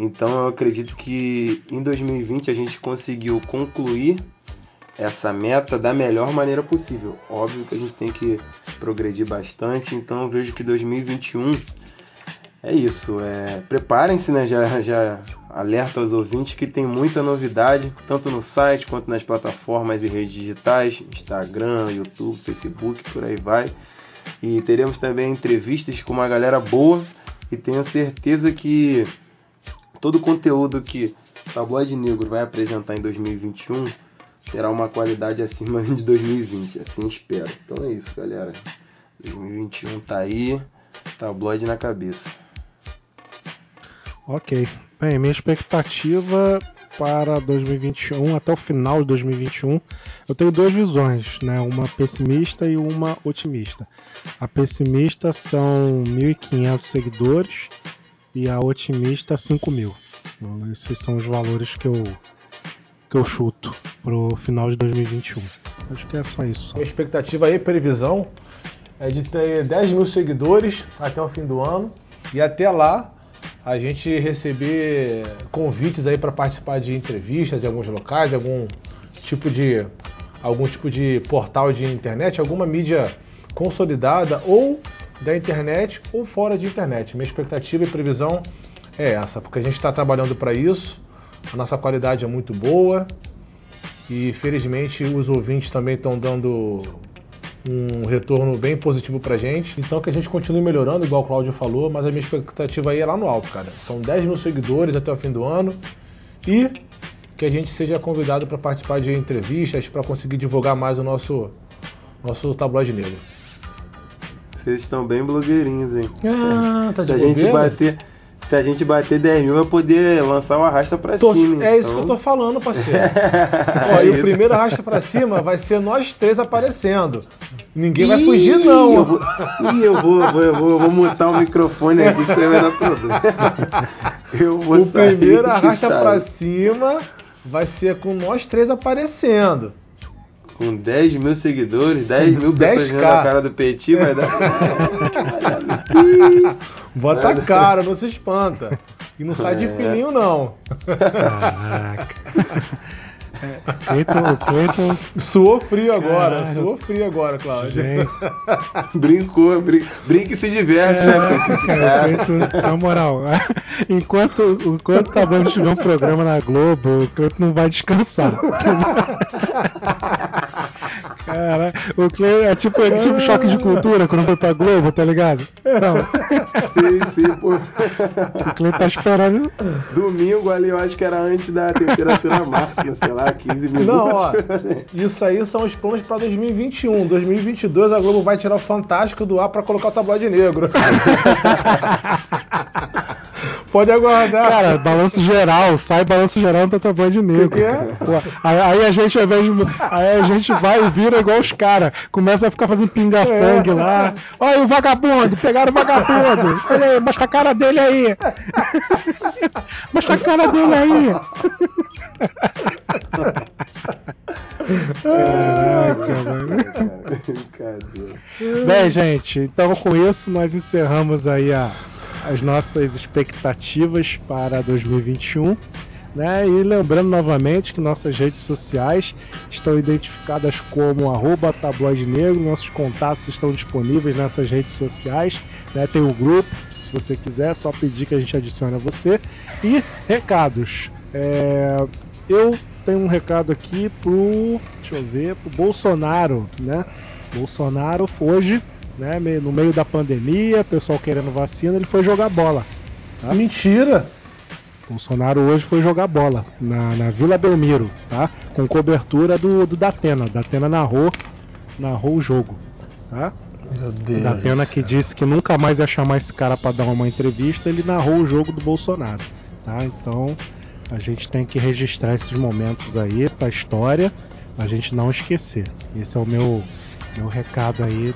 Então eu acredito que em 2020 a gente conseguiu concluir essa meta da melhor maneira possível. Óbvio que a gente tem que progredir bastante, então eu vejo que 2021 é isso. Preparem-se, né? Já alerta aos ouvintes que tem muita novidade, tanto no site quanto nas plataformas e redes digitais, Instagram, YouTube, Facebook, por aí vai. E teremos também entrevistas com uma galera boa e tenho certeza que todo o conteúdo que o Tabloide Negro vai apresentar em 2021 terá uma qualidade acima de 2020, assim espero. Então é isso, galera. 2021 tá aí, tabloide na cabeça. Ok. Bem, minha expectativa para 2021, até o final de 2021, eu tenho duas visões, né? Uma pessimista e uma otimista. A pessimista são 1.500 seguidores. E a otimista 5.000. Então, esses são os valores que eu chuto pro final de 2021. Acho que é só isso. Minha expectativa e previsão é de ter 10.000 seguidores até o fim do ano. E até lá a gente receber convites aí para participar de entrevistas em alguns locais, algum tipo de portal de internet, alguma mídia consolidada ou da internet ou fora de internet. Minha expectativa e previsão é essa, porque a gente está trabalhando para isso, a nossa qualidade é muito boa e felizmente os ouvintes também estão dando um retorno bem positivo para a gente, então que a gente continue melhorando, igual o Cláudio falou, mas a minha expectativa aí é lá no alto, cara. São 10.000 seguidores até o fim do ano e que a gente seja convidado para participar de entrevistas, para conseguir divulgar mais o nosso Tabloide Negro. Vocês estão bem blogueirinhos, hein? Ah, tá de se a gente bater 10.000, eu poder lançar o arrasta pra cima. É então. Isso que eu tô falando, parceiro. Ó, e o primeiro arrasta pra cima vai ser nós três aparecendo. Ninguém vai fugir, não. Eu vou montar o microfone aqui que isso aí vai dar problema. O primeiro arrasta pra cima vai ser com nós três aparecendo. Com 10.000 seguidores, 10.000 pessoas vendo a cara do Petit, vai dar. Bota a cara, não se espanta. E não sai de fininho, não. Caraca. Cleiton. Suou frio agora, Cláudio. Brinca e se diverte, né, Cleiton? Na moral, enquanto o Tabloide não tiver um programa na Globo, o Cleiton não vai descansar. Cara, o Cleiton é tipo choque de cultura quando foi pra Globo, tá ligado? Não. Sim, pô. O Cleiton tá esperando. Domingo ali, eu acho que era antes da temperatura máxima, sei lá, 15 minutos. Não, ó, isso aí são os planos pra 2021. 2022 a Globo vai tirar o Fantástico do ar pra colocar o Tabloide Negro. Pode aguardar. Cara, balanço geral, sai balanço geral no Tabloide Negro. Aí a gente, ao invés de, aí a gente vai e vira igual os caras. Começa a ficar fazendo pinga-sangue lá. Olha o vagabundo, pegaram o vagabundo. Olha aí, mostra a cara dele aí. Mostra a cara dele aí. Caraca, mano. Bem, gente, então com isso nós encerramos aí as nossas expectativas para 2021. Né? E lembrando novamente que nossas redes sociais estão identificadas como @tabloidenegro. Nossos contatos estão disponíveis nessas redes sociais, né? Tem o grupo, se você quiser, é só pedir que a gente adicione a você. E recados. Eu tenho um recado aqui pro Bolsonaro, né? Bolsonaro hoje, né, no meio da pandemia, pessoal querendo vacina, ele foi jogar bola. Tá? Mentira! Bolsonaro hoje foi jogar bola na Vila Belmiro, tá? Com cobertura do Datena. Datena narrou o jogo, tá? Meu Deus. O Datena, que disse que nunca mais ia chamar esse cara para dar uma entrevista, ele narrou o jogo do Bolsonaro, tá? Então a gente tem que registrar esses momentos aí para a história, a gente não esquecer. Esse é o meu recado aí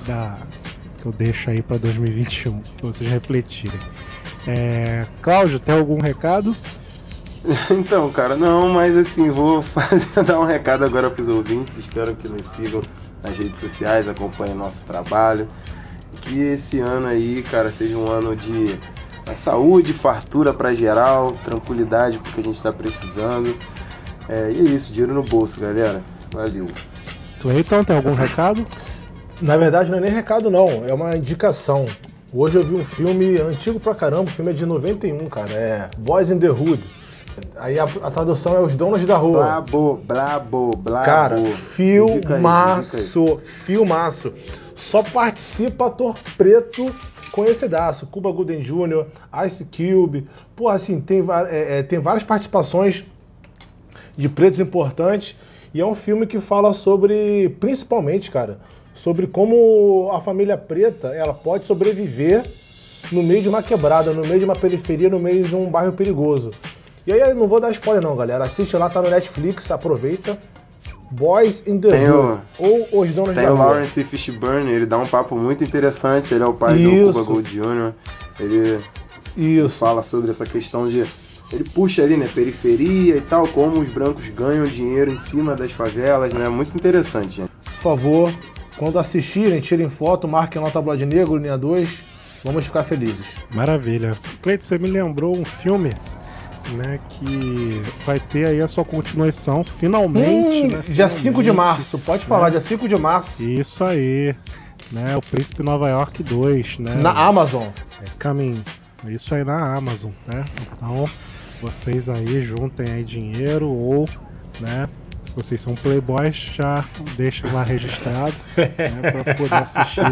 que eu deixo aí para 2021, pra vocês refletirem. Cláudio, tem algum recado? Então, cara, não, mas assim, dar um recado agora para os ouvintes. Espero que nos sigam nas redes sociais, acompanhem nosso trabalho. Que esse ano aí, cara, seja um ano de saúde, fartura para geral, tranquilidade, porque a gente está precisando. E é isso, dinheiro no bolso, galera. Valeu. Cleiton, tem algum recado? Na verdade, não é nem recado, não, é uma indicação. Hoje eu vi um filme antigo pra caramba, o filme é de 91, cara, é Boys in the Hood. Aí a tradução é Os Donos da Rua. Brabo, brabo, brabo. Cara, filmaço. Só participa ator preto conhecidaço. Cuba Gooding Jr., Ice Cube. Porra, assim, tem várias participações de pretos importantes. E é um filme que fala sobre, principalmente, cara, sobre como a família preta ela pode sobreviver no meio de uma quebrada, no meio de uma periferia, no meio de um bairro perigoso. E aí eu não vou dar spoiler não, galera. Assiste lá, tá no Netflix, aproveita. Boys in the Hood ou Os Donos da Rua. Tem o Lawrence Fishburne, ele dá um papo muito interessante. Ele é o pai do Cuba Gooding Jr. Ele fala sobre essa questão de... Ele puxa ali, né, periferia e tal, como os brancos ganham dinheiro em cima das favelas, né? Muito interessante, gente. Por favor, quando assistirem, tirem foto, marquem lá o Tabloide Negro, Linha 2, vamos ficar felizes. Maravilha. Cleiton, você me lembrou um filme, né, que vai ter aí a sua continuação, finalmente, né? Dia finalmente, 5 de março, pode falar, né? Dia 5 de março. Isso aí, né, o Príncipe Nova York 2, né? Na Amazon. Isso aí na Amazon, né? Então, vocês aí juntem aí dinheiro ou, né, se vocês são playboys, já deixem lá registrado, né, pra poder assistir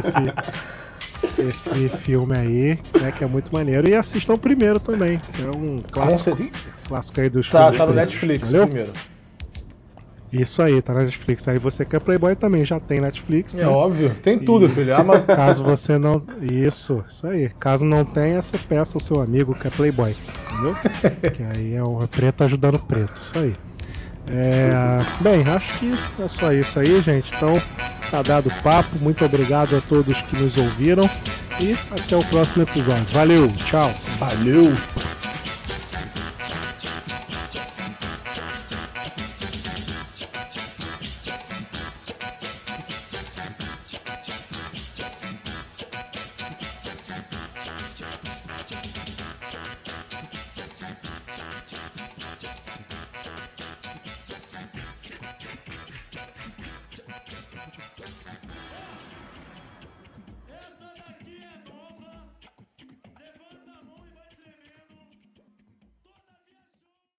esse filme aí, né, que é muito maneiro. E assistam o primeiro também, que é um clássico aí dos filmes. Tá no Netflix, valeu? Primeiro. Isso aí, tá na Netflix. Aí você que é playboy também já tem Netflix, né? É óbvio, tem tudo, filho. Mas... Caso você não... Isso aí. Caso não tenha, você peça ao seu amigo que é playboy, entendeu? Que aí é o preto ajudando o preto, isso aí. Bem, acho que é só isso aí, gente. Então, tá dado o papo. Muito obrigado a todos que nos ouviram. E até o próximo episódio. Valeu, tchau. Valeu.